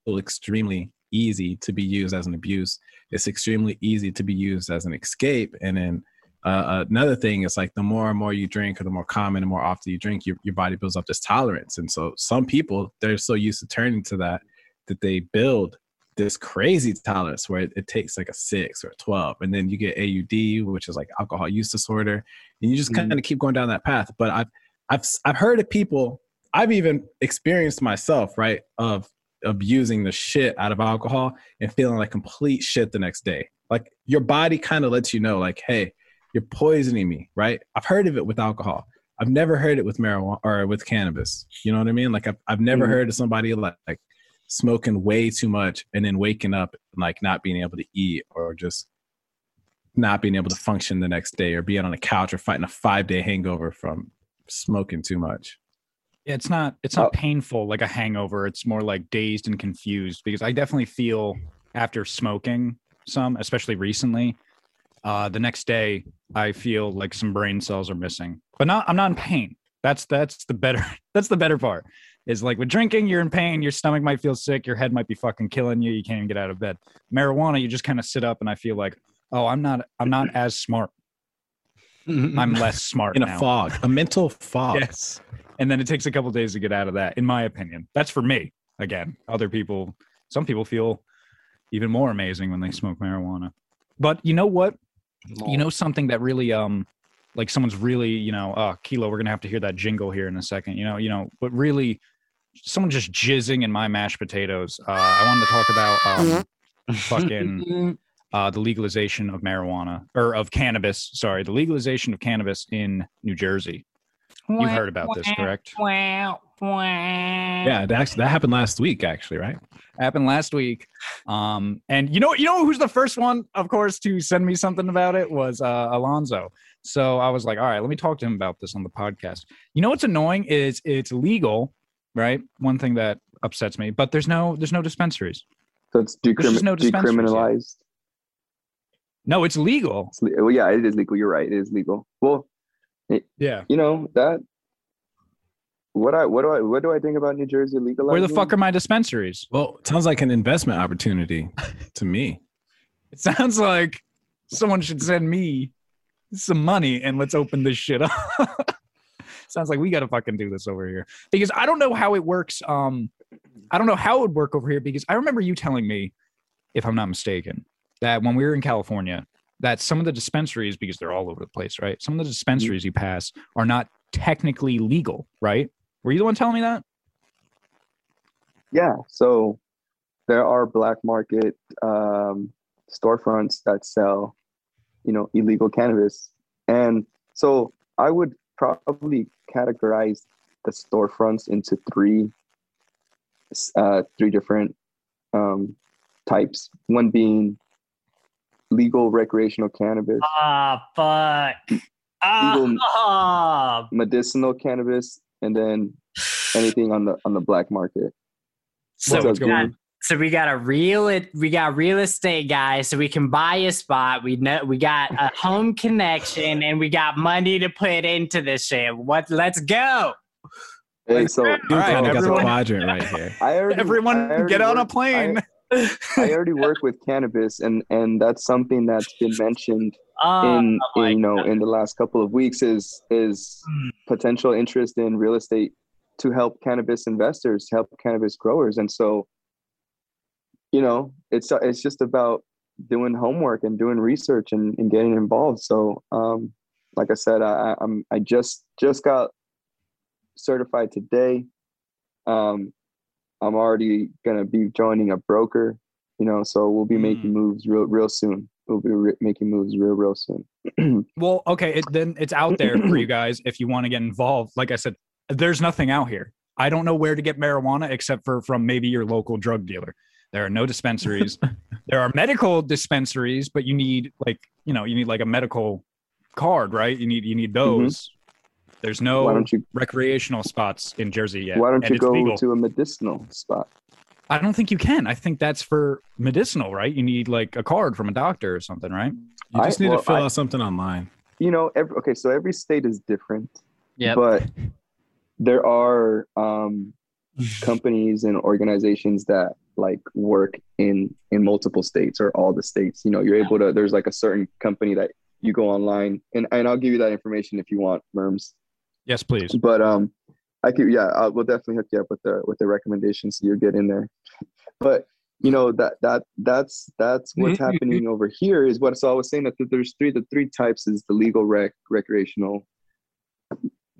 extremely easy to be used as an abuse. It's extremely easy to be used as an escape. And then Uh, another thing is like the more and more you drink or the more common and more often you drink, your, your body builds up this tolerance. And so some people, they're so used to turning to that, that they build this crazy tolerance where it, it takes like a six or a twelve. And then you get A U D, which is like alcohol use disorder. And you just kind of mm-hmm. keep going down that path. But I've, I've, I've heard of people, I've even experienced myself, right, of abusing the shit out of alcohol and feeling like complete shit the next day. Like your body kind of lets you know, like, hey, you're poisoning me, right? I've heard of it with alcohol. I've never heard it with marijuana or with cannabis. You know what I mean? Like I've, I've never mm-hmm. heard of somebody like, like smoking way too much and then waking up and like not being able to eat or just not being able to function the next day or being on a couch or fighting a five day hangover from smoking too much. Yeah, it's not, it's not oh. painful like a hangover. It's more like dazed and confused, because I definitely feel after smoking some, especially recently, uh, the next day I feel like some brain cells are missing, but not, I'm not in pain. That's, that's the better, that's the better part, is like with drinking, you're in pain. Your stomach might feel sick. Your head might be fucking killing you. You can't even get out of bed. Marijuana, you just kind of sit up and I feel like, oh, I'm not, I'm not as smart. I'm less smart in now. A fog, a mental fog. Yes. And then it takes a couple of days to get out of that. In my opinion, that's for me. Again, other people, some people feel even more amazing when they smoke marijuana. But you know what? Lord. You know, something that really, um, like someone's really, you know, uh, Kilo, we're going to have to hear that jingle here in a second, you know, you know, but really someone just jizzing in my mashed potatoes. Uh, I wanted to talk about, um, fucking, Uh, the legalization of marijuana or of cannabis, sorry, the legalization of cannabis in New Jersey. You've heard about this, correct? Yeah, that, that happened last week, actually, right? Happened last week. Um, and you know, you know who's the first one, of course, to send me something about it was uh, Alonzo. So I was like, all right, let me talk to him about this on the podcast. You know what's annoying is it's legal, right? One thing that upsets me, but there's no there's no dispensaries. So it's decrim- no decriminalized. Yet. No, it's legal. It's le- well, yeah, it is legal. You're right. It is legal. Well, it, yeah, you know that. What I what do I what do I think about New Jersey legalizing? Where the fuck are my dispensaries? Well, it sounds like an investment opportunity to me. It sounds like someone should send me some money and let's open this shit up. Sounds like we got to fucking do this over here, because I don't know how it works. Um, I don't know how it would work over here, because I remember you telling me, if I'm not mistaken, that when we were in California, that some of the dispensaries, because they're all over the place, right? Some of the dispensaries you pass are not technically legal, right? Were you the one telling me that? Yeah. So there are black market um, storefronts that sell, you know, illegal cannabis. And so I would probably categorize the storefronts into three, uh, three different um, types. One being legal recreational cannabis. Ah, fuck. Ah. Medicinal cannabis, and then anything on the on the black market. So we, got, so we got a real it. We got real estate guys, so we can buy a spot. We know we got a home connection, and we got money to put into this shit. What? Let's go. Hey, so right, got the quadrant right here. I already, everyone, I already get on a plane. I, I already work with cannabis, and, and that's something that's been mentioned oh, in, in you know God. in the last couple of weeks is is potential interest in real estate to help cannabis investors, help cannabis growers, and so you know it's it's just about doing homework and doing research and, and getting involved. So um, like I said, I I'm, I just just got certified today. Um, I'm already going to be joining a broker, you know, so we'll be making mm. moves real, real soon. We'll be re- making moves real, real soon. Well, okay. It, then it's out there for you guys. If you want to get involved, like I said, there's nothing out here. I don't know where to get marijuana except for from maybe your local drug dealer. There are no dispensaries. There are medical dispensaries, but you need like, you know, you need like a medical card, right? You need, you need those. Mm-hmm. There's no you, recreational spots in Jersey yet. Why don't you go legal. to a medicinal spot? I don't think you can. I think that's for medicinal, right? You need like a card from a doctor or something, right? You just I, need well, to fill I, out something online. You know, every, okay, so every state is different. Yeah. But there are um, companies and organizations that like work in, in multiple states or all the states. You know, you're able to, there's like a certain company that you go online and, and I'll give you that information if you want, Merms. Yes, please. But um, I could yeah, I will definitely hook you up with the with the recommendations so you get in there. But you know that that that's that's what's happening over here is what. So I was saying that there's three the three types is the legal rec recreational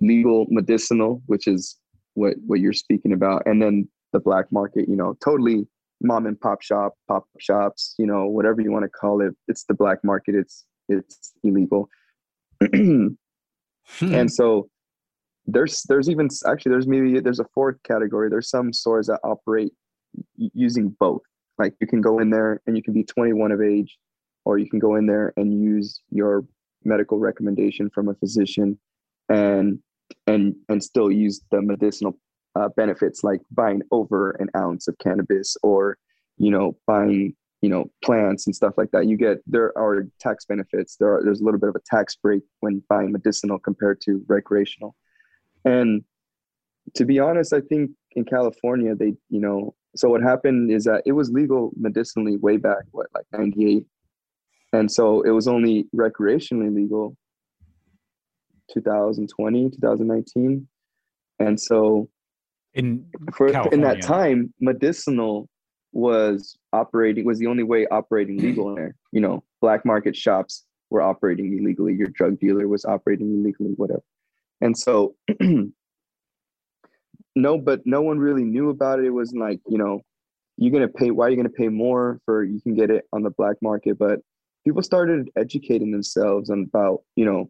legal medicinal, which is what, what you're speaking about. And then the black market, you know, totally mom and pop shop, pop shops, you know, whatever you want to call it. It's the black market. It's, it's illegal. hmm. And so there's, there's even actually, there's maybe, there's a fourth category. There's some stores that operate using both. Like you can go in there and you can be twenty-one of age, or you can go in there and use your medical recommendation from a physician and, and, and still use the medicinal uh, benefits, like buying over an ounce of cannabis, or, you know, buying, you know, plants and stuff like that. You get, there are tax benefits. There are, there's a little bit of a tax break when buying medicinal compared to recreational. And to be honest, I think in California, they, you know, so what happened is that it was legal medicinally way back, what, like ninety-eight. And so it was only recreationally legal twenty twenty, twenty nineteen. And so in for, in that time, medicinal was operating, was the only way operating legal in there. You know, black market shops were operating illegally. Your drug dealer was operating illegally, whatever. And so no, but no one really knew about it. It wasn't like, you know, you're going to pay, why are you going to pay more for, you can get it on the black market. But people started educating themselves about, you know,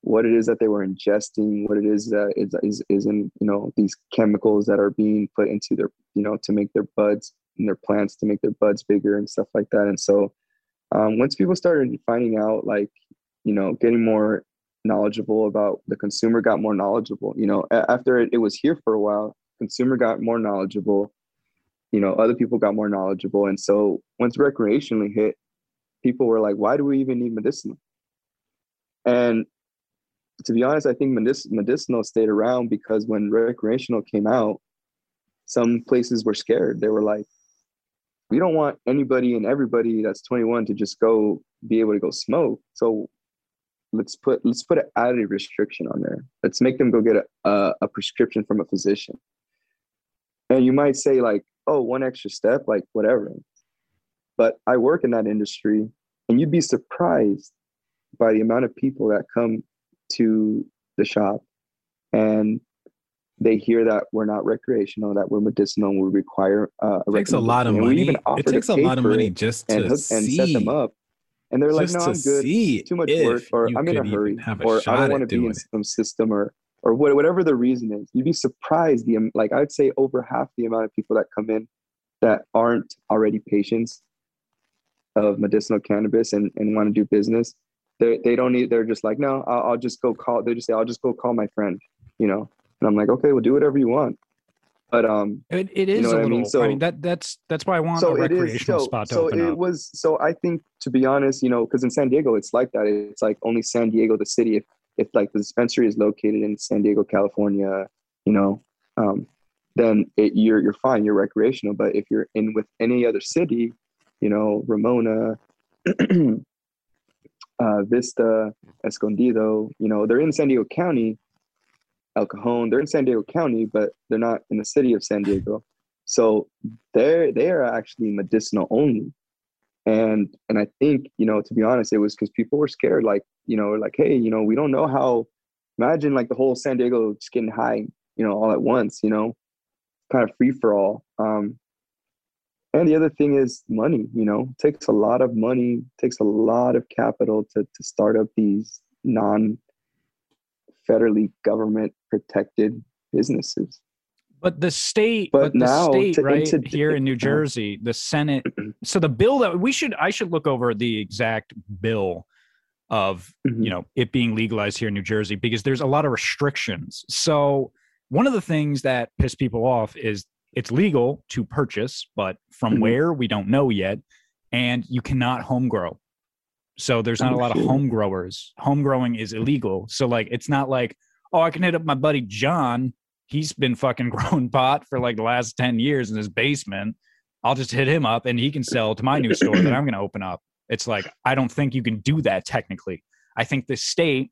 what it is that they were ingesting, what it is that is, is, is in, you know, these chemicals that are being put into their, you know, to make their buds and their plants, to make their buds bigger and stuff like that. And so um, once people started finding out, like, you know, getting more knowledgeable about, the consumer got more knowledgeable, you know, after it, it was here for a while, consumer got more knowledgeable, you know, other people got more knowledgeable. And so once recreationally hit, people were like, why do we even need medicinal? And to be honest, I think medic- medicinal stayed around because when recreational came out, some places were scared. They were like, we don't want anybody and everybody that's twenty-one to just go be able to go smoke. So let's put, let's put an added restriction on there. Let's make them go get a, a, a prescription from a physician. And you might say like, oh, one extra step, like whatever. But I work in that industry, and you'd be surprised by the amount of people that come to the shop and they hear that we're not recreational, that we're medicinal, and we require uh, a it takes a lot of and money. It takes a lot of money just to and, hook, see. and set them up. And they're just like, no, I'm good. Too much work, or I'm in a hurry, or I don't want to be in some system, or or whatever the reason is. You'd be surprised. The like I'd say over half the amount of people that come in that aren't already patients of medicinal cannabis and, and want to do business. They they don't need. They're just like, no, I'll, I'll just go call. They just say, I'll just go call my friend. You know, and I'm like, okay, well, do whatever you want. But um, it, it is you know a little. I mean? So I mean that that's that's why I want so a recreational is, so, spot to so open it up. was. So I think, to be honest, you know, because in San Diego it's like that. It's like only San Diego, the city. If if like the dispensary is located in San Diego, California, you know, um, then it, you're you're fine. You're recreational. But if you're in with any other city, you know, Ramona, uh, Vista, Escondido, you know, they're in San Diego County. El Cajon, they're in San Diego County, but they're not in the city of San Diego. So they're, they are actually medicinal only. And, and I think, you know, to be honest, it was because people were scared, like, you know, like, hey, you know, we don't know how, imagine like the whole San Diego just getting high, you know, all at once, you know, kind of free for all. Um, and the other thing is money, you know, it takes a lot of money, takes a lot of capital to, to start up these non federally government protected businesses. But the state, but, but the now, state to, right to, here in New Jersey, the Senate, so the bill that we should, I should look over the exact bill of, mm-hmm. you know, it being legalized here in New Jersey, because there's a lot of restrictions. So one of the things that piss people off is it's legal to purchase, but from mm-hmm. where we don't know yet, and you cannot home grow. So there's not a lot of home growers. Home growing is illegal. So like, it's not like, oh, I can hit up my buddy John. He's been fucking growing pot for like the last ten years in his basement. I'll just hit him up and he can sell to my new store that I'm going to open up. It's like, I don't think you can do that technically. I think the state,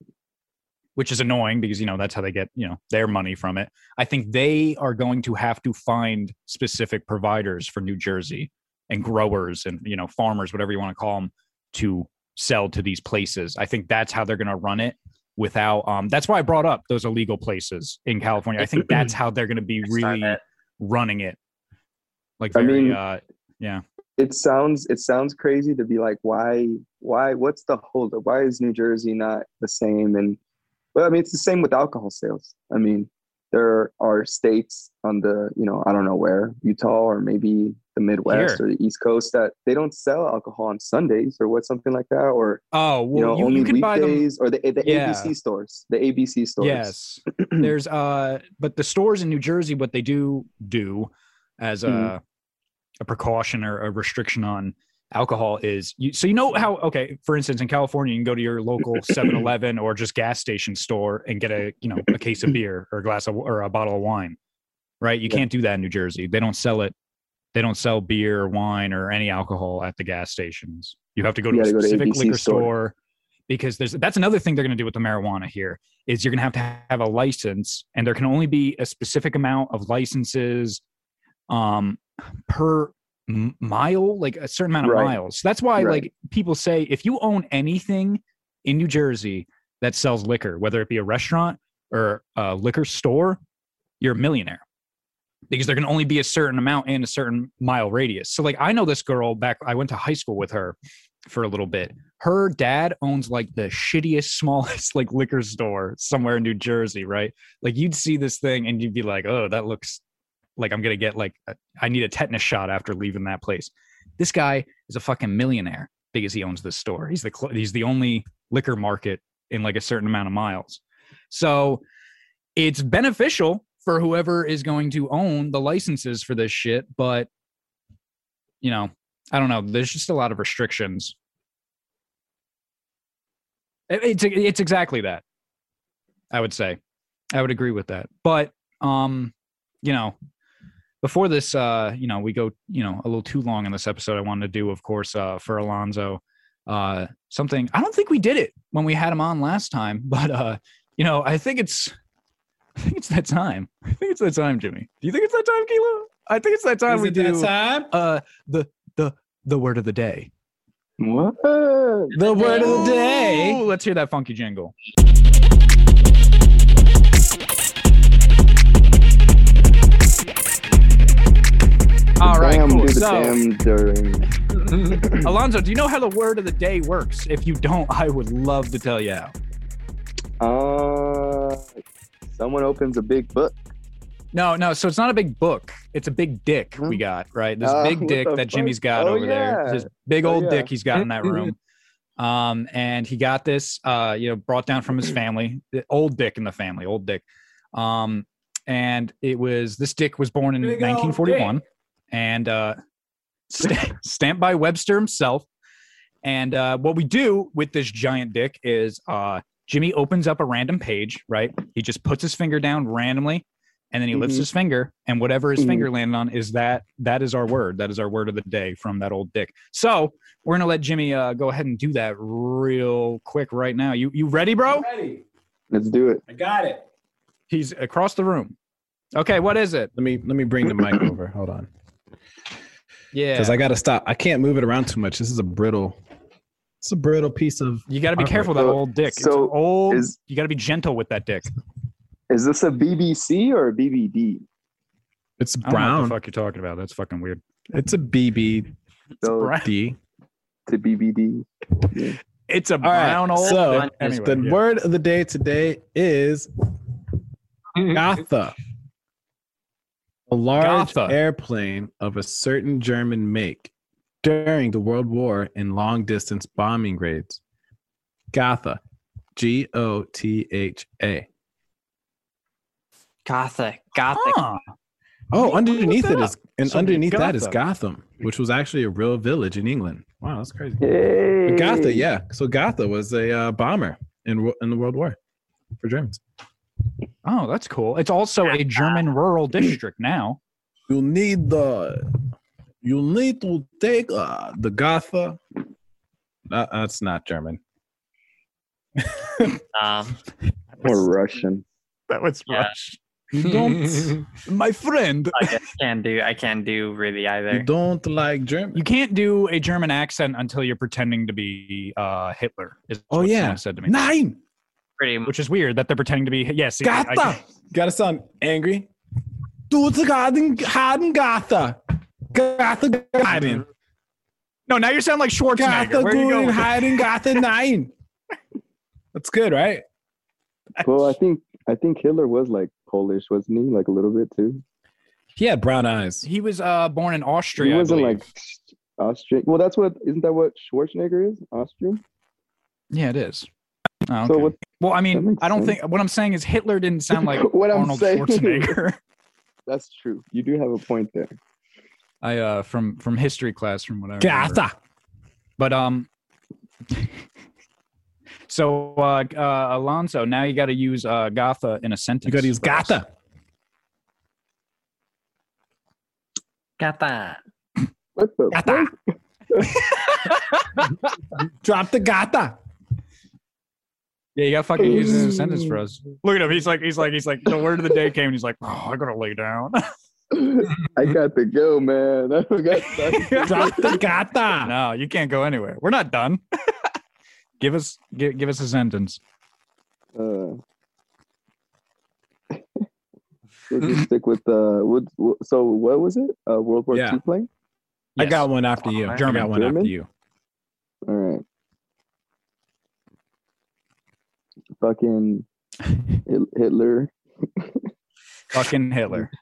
which is annoying because, you know, that's how they get, you know, their money from it. I think they are going to have to find specific providers for New Jersey and growers and, you know, farmers, whatever you want to call them, to sell to these places. I think that's how they're going to run it. without, um, that's why I brought up those illegal places in California. I think that's how they're going to be really running it. Like, very, I mean, uh, yeah, it sounds, it sounds crazy to be like, why, why, what's the holdup? Why is New Jersey not the same? And, well, I mean, it's the same with alcohol sales. I mean, there are states on the, you know, I don't know where, Utah or maybe the Midwest Here. or the East Coast, that they don't sell alcohol on Sundays or what, something like that. Or, oh, well, you know, you, only you can weekdays buy or the, the yeah. A B C stores, the A B C stores. Yes. There's, uh, but the stores in New Jersey, what they do do as mm-hmm. a, a precaution or a restriction on alcohol is you, so you know how, okay, for instance, in California, you can go to your local seven eleven or just gas station store and get a, you know, a case of beer or a glass of, or a bottle of wine, right? You yeah. can't do that in New Jersey. They don't sell it. They don't sell beer or wine or any alcohol at the gas stations. You have to go to a specific liquor store, because there's, that's another thing they're going to do with the marijuana here is you're going to have to have a license, and there can only be a specific amount of licenses um, per mile, like a certain amount of right. miles. So that's why right. like people say, if you own anything in New Jersey that sells liquor, whether it be a restaurant or a liquor store, you're a millionaire, because there can only be a certain amount in a certain mile radius. So like, I know this girl back, I went to high school with her for a little bit. Her dad owns like the shittiest, smallest like liquor store somewhere in New Jersey, right? Like you'd see this thing and you'd be like, oh, that looks like I'm going to get like, a, I need a tetanus shot after leaving that place. This guy is a fucking millionaire because he owns this store. He's the, cl- he's the only liquor market in like a certain amount of miles. So it's beneficial for whoever is going to own the licenses for this shit. But, you know, I don't know. There's just a lot of restrictions. It, it's, it's exactly that. I would say, I would agree with that. But, um, you know, before this, uh, you know, we go, you know, a little too long in this episode. I wanted to do, of course, uh, for Alonzo, uh, something. I don't think we did it when we had him on last time, but, uh, you know, I think it's, I think it's that time. I think it's that time, Jimmy. Do you think it's that time, Kilo? I think it's that time. Is we it do that time? Uh, the, the, the word of the day. What? The word of the day. Ooh, let's hear that funky jingle. All right, damn, cool. So, Alonzo, do you know how the word of the day works? If you don't, I would love to tell you how. Uh, someone opens a big book. No, no. So it's not a big book. It's a big dick we got, right? This uh, big dick that fuck? Jimmy's got oh, over yeah. there. This big old oh, yeah. dick he's got in that room. Um, and he got this, uh, you know, brought down from his family. The old dick in the family, old dick. Um, and it was, this dick was born in big nineteen forty-one. And uh, st- stamped by Webster himself. And uh, what we do with this giant dick is uh, Jimmy opens up a random page, right? He just puts his finger down randomly, and then he mm-hmm. lifts his finger, and whatever his mm-hmm. finger landed on is that. That is our word. That is our word of the day from that old dick. So we're gonna let Jimmy uh, go ahead and do that real quick right now. You you ready, bro? I'm ready. Let's do it. I got it. He's across the room. Okay, what is it? Let me let me bring the mic over. Hold on. Yeah, because I gotta stop. I can't move it around too much. This is a brittle. It's a brittle piece of. You gotta be artwork. Careful with that old dick. So it's old. Is, you gotta be gentle with that dick. Is this a B B C or a B B D? It's brown. I don't know what the fuck you're talking about? That's fucking weird. It's a B B D. So it's a B B D. Yeah. It's a brown right, old. So dick. Anyway, the yeah. word of the day today is Gotha. A large Gotha. Airplane of a certain German make during the World War in long-distance bombing raids. Gotha. G O T H A. Gotha. Gotha. Huh. Oh, underneath it is, and so underneath that is Gotham, which was actually a real village in England. Wow, that's crazy. Hey. But Gotha, yeah. So Gotha was a uh, bomber in in the World War for Germans. Oh, that's cool. It's also a German rural district now. You need the, you need to take uh, the Gotha. Uh, that's not German. um, or Russian. That was yeah. Russian. You don't, my friend. I guess can't do. I can't do really either. You don't like German. You can't do a German accent until you're pretending to be uh, Hitler. Is oh what yeah. Someone said to me. Nein. Pretty much. Which is weird that they're pretending to be. Yes. Yeah, Gotha. I, I, Gotta sound angry. Do the garden, garden, Gotha. Gotha, garden. No, now you sound like Schwarzenegger. Gotha, garden, hiding, Gotha, nine. That's good, right? Well, I think I think Hitler was like Polish, wasn't he? Like a little bit too. He had brown eyes. He was uh, born in Austria. He wasn't like Austrian. Well, that's what isn't that what Schwarzenegger is? Austrian. Yeah, it is. Oh, okay. So what, well, I mean, I don't sense. think what I'm saying is Hitler didn't sound like what Arnold I'm saying, Schwarzenegger. That's true. You do have a point there. I uh, from from history class, from what I remember. Gotha. But um. So, uh, uh, Alonzo, now you got to use uh, Gotha in a sentence. You got to use Gotha. Gotha. What the Gotha. Drop the Gotha. Yeah, you got to fucking use it in a sentence for us. Look at him. He's like, he's like, he's like, the word of the day came and he's like, oh, I got to lay down. I got to go, man. I got Drop the Gotha. No, you can't go anywhere. We're not done. Give us give, give us a sentence. Uh, we'll just stick with uh, what, what, so what was it? Uh, World War yeah. Two plane? Yes. I got one after you. Oh, German got one German? after you. All right. Fucking Hitler. Fucking Hitler.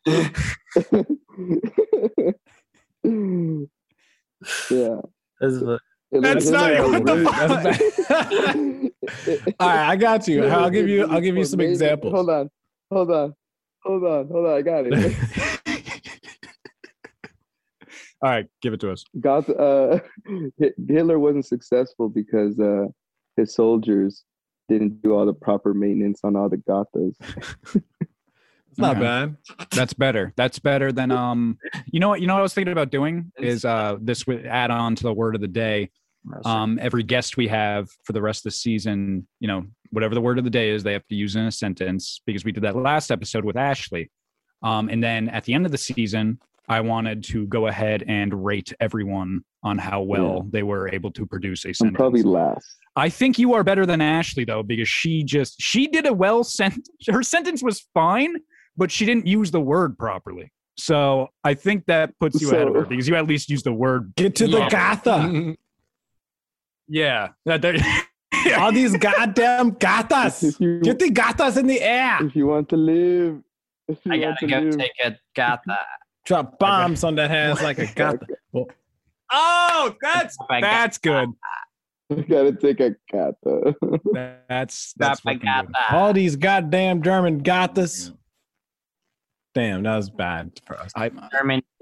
Yeah. That's what. That's not you. What the fuck? All right, I got you. I'll give you. I'll give you some examples. Hold on, hold on, hold on, hold on. I got it. All right, give it to us. Got, uh, Hitler wasn't successful because uh, his soldiers didn't do all the proper maintenance on all the Gothas. It's not okay. bad. That's better. That's better than um. You know what? You know what I was thinking about doing is uh this would add on to the word of the day. Um, every guest we have for the rest of the season, you know, whatever the word of the day is, they have to use in a sentence because we did that last episode with Ashley. Um, and then at the end of the season, I wanted to go ahead and rate everyone on how well yeah. they were able to produce a sentence. I'm probably last. I think you are better than Ashley though, because she just she did a well sent. Her sentence was fine. But she didn't use the word properly. So I think that puts you so, ahead of her because you at least used the word. Get to properly. The Gotha. Yeah. All these goddamn Gothas. You, get the Gothas in the air. If you want to live. You I got to go live. Take a Gotha. Drop bombs on that ass like a Gotha. Oh, that's that's good. You gotta take a Gotha. That's that's my Gotha. All these goddamn German Gothas. Yeah. Damn, that was bad for us. I,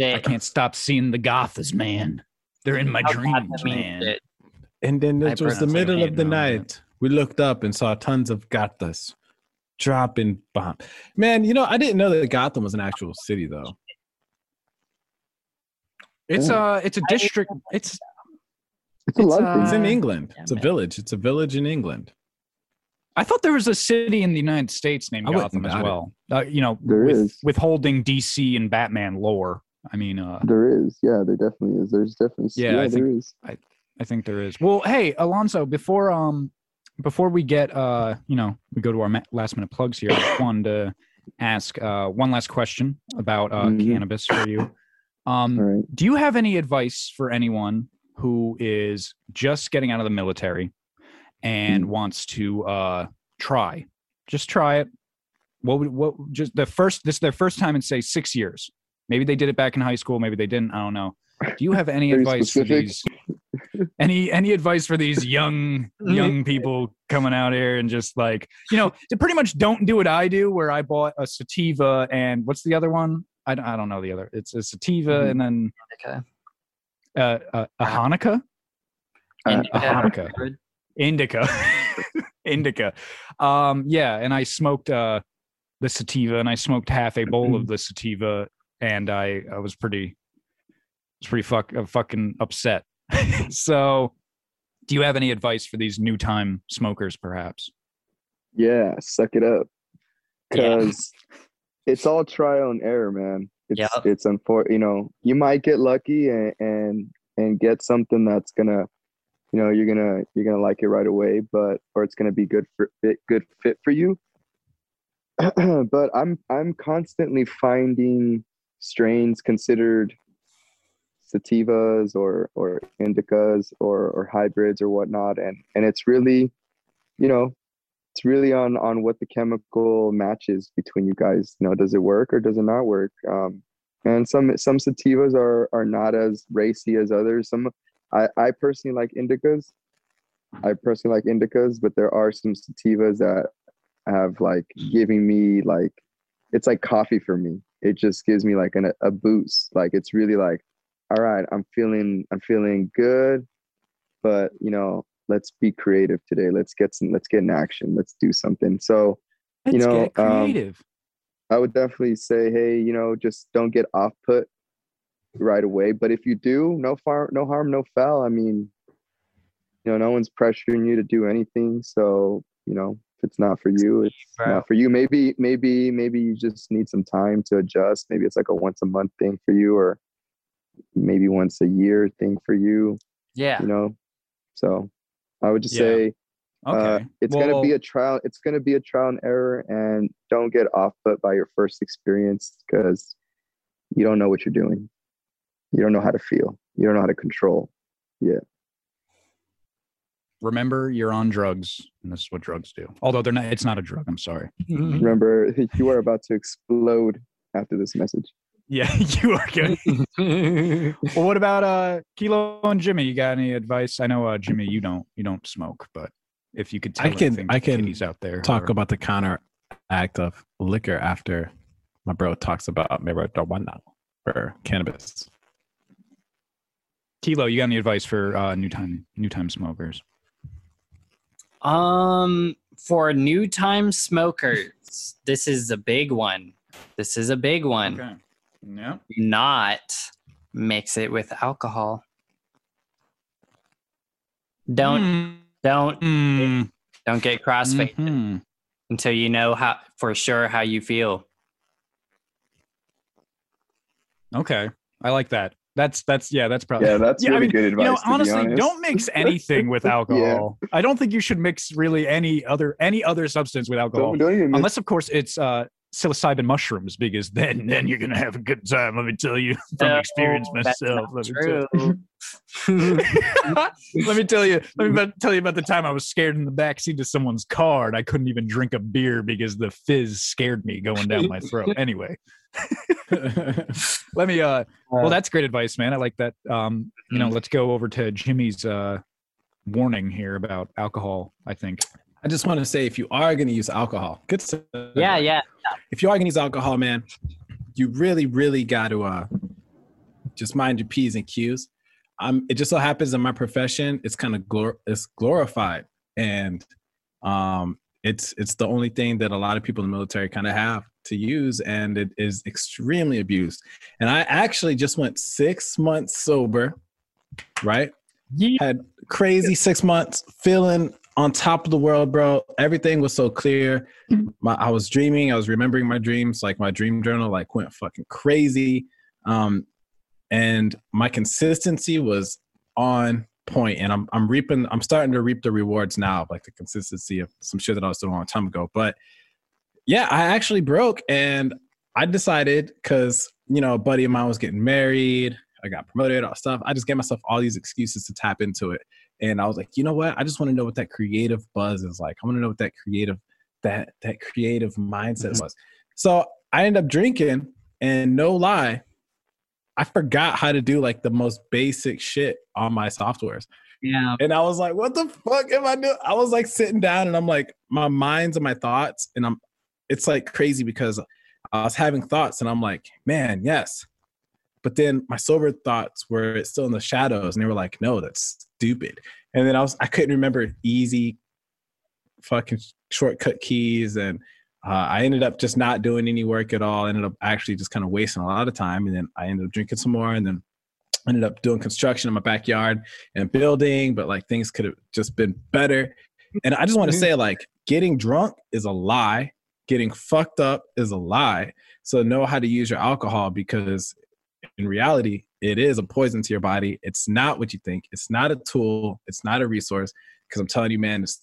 I can't stop seeing the Gothas, man. They're in my How dreams, man. And then it I was the middle of the night. We looked up and saw tons of Gothas dropping bomb. Man, you know, I didn't know that Gotham was an actual city, though. It's Ooh. a it's a district. It's it's, a it's, uh, it's in England. Yeah, it's a man. village. It's a village in England. I thought there was a city in the United States named Gotham as well. Uh, you know, there with, is. withholding D C and Batman lore. I mean, uh, there is. Yeah, there definitely is. There's definitely. Yeah, yeah I there think, is. I, I think there is. Well, hey, Alonzo, before um, before we get uh, you know, we go to our last minute plugs here. I just wanted to ask uh, one last question about uh, mm-hmm. cannabis for you. Um, All right. Do you have any advice for anyone who is just getting out of the military? And wants to uh, try, just try it. What would what just the first? This is their first time in say six years. Maybe they did it back in high school. Maybe they didn't. I don't know. Do you have any advice specific? for these? Any any advice for these young young people coming out here and just like you know, to pretty much don't do what I do, where I bought a sativa and what's the other one? I I don't know the other. It's a sativa mm-hmm. and then okay. uh, uh, a Hanukkah. Uh, a Hanukkah. Indica. Indica. Um, yeah, and I smoked uh, the sativa, and I smoked half a bowl of the sativa, and I, I was pretty was pretty fuck, uh, fucking upset. So do you have any advice for these new time smokers, perhaps? Yeah, suck it up. Because yeah. it's all trial and error, man. It's, yep. it's unfortunate. You know, you might get lucky and, and, and get something that's going to you know, you're gonna you're gonna like it right away, but or it's gonna be good for fit, good fit for you. But I'm I'm constantly finding strains considered sativas or or indicas or or hybrids or whatnot, and and it's really, you know, it's really on on what the chemical matches between you guys. You know, does it work or does it not work? Um, and some some sativas are are not as racy as others. Some I I personally like indicas. I personally like indicas, but there are some sativas that have like giving me like, it's like coffee for me. It just gives me like an, a boost. Like it's really like, all right, I'm feeling I'm feeling good, but you know, let's be creative today. Let's get some, let's get in action. Let's do something. So, let's you know, get creative. Um, I would definitely say, hey, you know, just don't get off put right away. But if you do, no far, no harm, no foul. I mean, you know, no one's pressuring you to do anything. So, you know, if it's not for you, it's wow. not for you. Maybe, maybe, maybe you just need some time to adjust. Maybe it's like a once a month thing for you, or maybe once a year thing for you. Yeah. You know, so. I would just yeah. say okay. uh, it's well, going to be a trial. It's going to be a trial and error, and don't get off put by your first experience, because you don't know what you're doing. You don't know how to feel. You don't know how to control. Yeah. Remember, you're on drugs, and this is what drugs do. Although they're not, it's not a drug. I'm sorry. Remember, you are about to explode after this message. Yeah, you are good. Well, what about uh, Kilo and Jimmy? You got any advice? I know, uh, Jimmy, you don't you don't smoke, but if you could, tell I can I can out there, talk or... about the counteract of liquor after my bro talks about marijuana or cannabis. Kilo, you got any advice for uh, new time new time smokers? Um, for new time smokers, this is a big one. This is a big one. Okay. No. Do not mix it with alcohol. Don't mm. don't mm. don't get crossfaded mm-hmm. until you know how for sure how you feel. Okay, I like that. That's that's yeah, that's probably yeah, that's yeah, really I mean, good advice. You know, honestly, don't mix anything with alcohol. yeah. I don't think you should mix really any other any other substance with alcohol, don't, don't even unless of course it's. Uh, psilocybin mushrooms, because then then you're gonna have a good time, let me tell you from no, experience myself. Let me, tell let me tell you let me about, tell you about the time I was scared in the backseat of someone's car and I couldn't even drink a beer because the fizz scared me going down my throat. Anyway, let me uh well that's great advice, man. I like that. Um you know, let's go over to Jimmy's uh warning here about alcohol. I think I just want to say, if you are going to use alcohol, good stuff. Yeah, yeah, yeah. If you are going to use alcohol, man, you really, really got to uh, just mind your P's and Q's. Um, it just so happens in my profession, it's kind of glor- it's glorified, and um, it's it's the only thing that a lot of people in the military kind of have to use, and it is extremely abused. And I actually just went six months sober, right? Yeah. Had crazy six months feeling. On top of the world, bro. Everything was so clear. My, I was dreaming. I was remembering my dreams. Like my dream journal, like went fucking crazy. Um, and my consistency was on point. And I'm, I'm reaping. I'm starting to reap the rewards now. Like the consistency of some shit that I was doing a long time ago. But yeah, I actually broke, and I decided because you know a buddy of mine was getting married. I got promoted, all that stuff. I just gave myself all these excuses to tap into it. And I was like, you know what? I just want to know what that creative buzz is like. I want to know what that creative, that that creative mindset mm-hmm. was. So I ended up drinking, and no lie, I forgot how to do like the most basic shit on my softwares. Yeah. And I was like, what the fuck am I doing? I was like sitting down, and I'm like, my mind's and my thoughts, and I'm, it's like crazy because I was having thoughts, and I'm like, man, yes. But then my sober thoughts were still in the shadows, and they were like, no, that's stupid. And then I was, I couldn't remember easy fucking shortcut keys. And uh, I ended up just not doing any work at all. I ended up actually just kind of wasting a lot of time. And then I ended up drinking some more, and then ended up doing construction in my backyard and building, but like things could have just been better. And I just want to say, like, getting drunk is a lie. Getting fucked up is a lie. So know how to use your alcohol, because in reality, It is a poison to your body. It's not what you think. It's not a tool. It's not a resource. Because I'm telling you, man, it's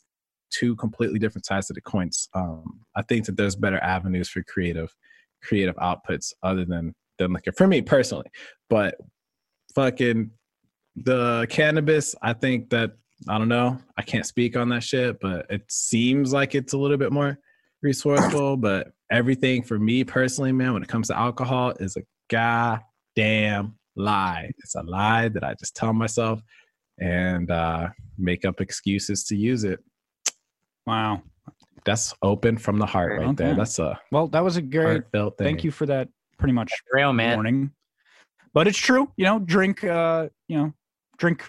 two completely different sides to the coins. Um, I think that there's better avenues for creative, creative outputs other than than liquor, for me personally. But fucking the cannabis, I think that, I don't know. I can't speak on that shit, but it seems like it's a little bit more resourceful. But everything for me personally, man, when it comes to alcohol, is a goddamn lie. It's a lie that I just tell myself and uh, make up excuses to use it. Wow. That's open from the heart right okay. there. That's a well, that was a great heartfelt thing. Thank you for that pretty much real, man. Morning. But it's true, you know, drink, uh, you know, drink,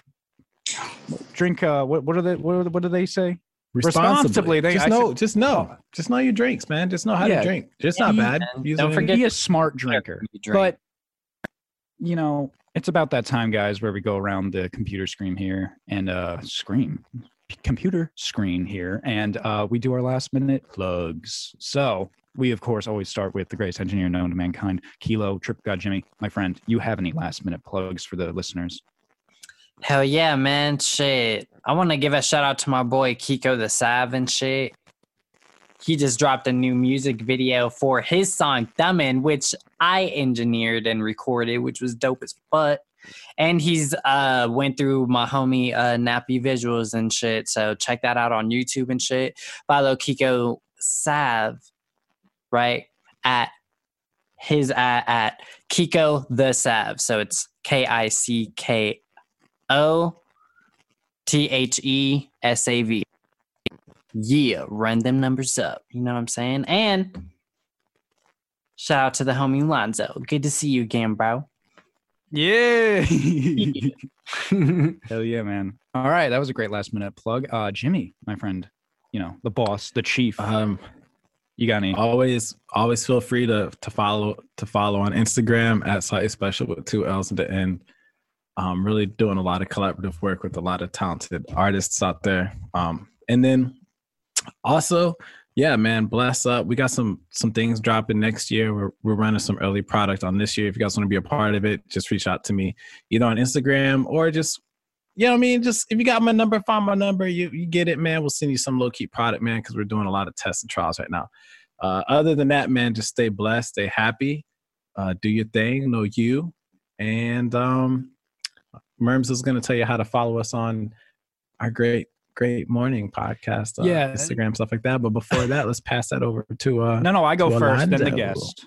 drink, uh, what, what are they, what, what do they say? Responsibly. Responsibly. They, just, I, know, I, just know, oh. just know your drinks, man. Just know how yeah. to drink. Just yeah, not bad. Don't forget, be a smart drinker, drink. But you know, it's about that time, guys, where we go around the computer screen here and, uh, scream. computer screen here and uh we do our last minute plugs. So we of course always start with the greatest engineer known to mankind, Kilo, Trip God Jimmy. My friend, you have any last minute plugs for the listeners? Hell yeah, man. Shit, I want to give a shout out to my boy Kiko the Savage. Shit, he just dropped a new music video for his song Thumbin', which I engineered and recorded, which was dope as fuck. And he's uh went through my homie uh Nappy Visuals and shit, so check that out on YouTube and shit. Follow Kiko Sav, right, at his uh, at Kiko the Sav. So it's K I C K O T H E S A V. Yeah, run them numbers up, you know what I'm saying? And shout out to the homie Alonzo. Good to see you again, bro. Yeah. Hell yeah, man. All right, that was a great last minute plug. Uh jimmy, my friend, you know, the boss, the chief, um you got any? Always always feel free to to follow to follow on Instagram at Slightly Special with two L's at the end. Um really doing a lot of collaborative work with a lot of talented artists out there. Um and then also, yeah, man, bless up. We got some some things dropping next year. We're, we're running some early product on this year. If you guys want to be a part of it, just reach out to me either on Instagram or just, you know what I mean? Just if you got my number, find my number. You, you get it, man. We'll send you some low-key product, man, because we're doing a lot of tests and trials right now. Uh, other than that, man, just stay blessed, stay happy, uh, do your thing, know you. And um, Merms is going to tell you how to follow us on our great Great Morning podcast, uh, yeah, Instagram, stuff like that. But before that, let's pass that over to uh no no I go first, then the guest.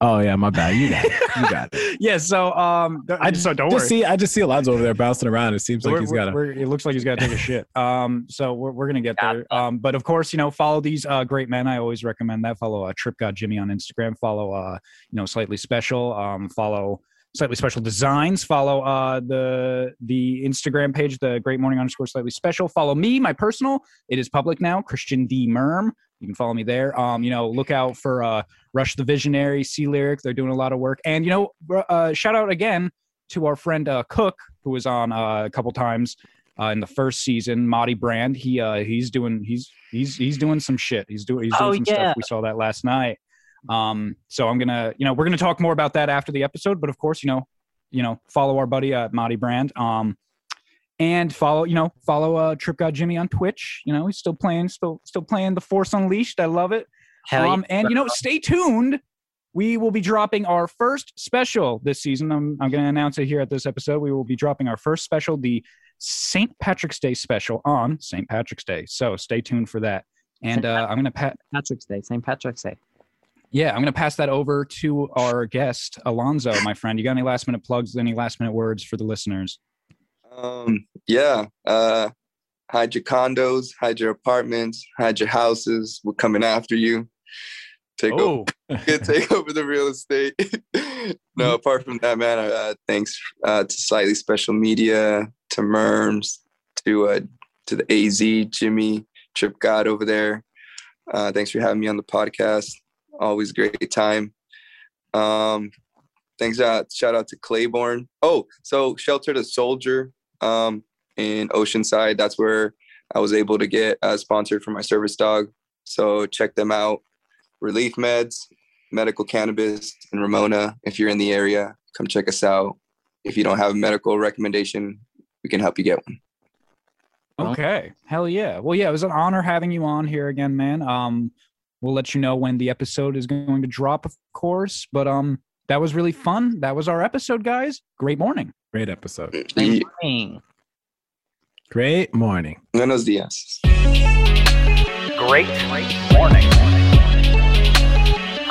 Oh yeah, my bad. You got it, you got it. Yeah, so um th- I just so don't just worry. see I just see Alonzo over there bouncing around. It seems like we're, he's got a it looks like he's got to take a shit. Um so we're, we're gonna get there. Um but of course, you know, follow these uh great men. I always recommend that. Follow uh, Trip God Jimmy on Instagram, follow uh you know, Slightly Special, um follow Slightly Special Designs, follow uh the the Instagram page, the Great Morning underscore Slightly Special. Follow me, my personal, it is public now, Christian D Murm. You can follow me there. Um you know, look out for uh Rush the Visionary, C Lyric. They're doing a lot of work. And you know, uh shout out again to our friend uh Cook, who was on uh, a couple times uh in the first season, Madi Brand. He uh he's doing he's he's he's doing some shit. He's doing he's doing oh, some yeah. stuff. We saw that last night. Um, so I'm going to, you know, we're going to talk more about that after the episode, but of course, you know, you know, follow our buddy, uh, Madi Brand, um, and follow, you know, follow, uh, Trip God Jimmy on Twitch. You know, he's still playing, still, still playing The Force Unleashed. I love it. Hell um, yeah. And you know, stay tuned. We will be dropping our first special this season. I'm, I'm going to announce it here at this episode. We will be dropping our first special, the Saint Patrick's Day special on Saint Patrick's Day. So stay tuned for that. And, uh, I'm going to pat Patrick's Day, Saint Patrick's Day. Yeah, I'm going to pass that over to our guest, Alonzo, my friend. You got any last-minute plugs, any last-minute words for the listeners? Um, yeah. Uh, hide your condos, hide your apartments, hide your houses. We're coming after you. Take, oh. over, take over the real estate. No, apart from that, man, uh, thanks uh, to Slightly Special Media, to Merms, to, uh, to the A Z, Jimmy, Trip God over there. Uh, thanks for having me on the podcast. Always great time. Um, thanks. Uh, shout out to Claiborne. Oh, so Shelter to Soldier um, in Oceanside. That's where I was able to get uh, sponsored for my service dog. So check them out. Relief Meds, Medical Cannabis in Ramona. If you're in the area, come check us out. if you don't have a medical recommendation, we can help you get one. Okay. Hell yeah. Well, yeah, it was an honor having you on here again, man. Um, we'll let you know when the episode is going to drop, of course. But um, that was really fun. That was our episode, guys. Great morning. Great episode. Great morning. Great morning. Buenos dias. Great morning.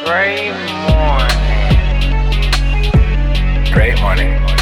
Great morning. Great morning.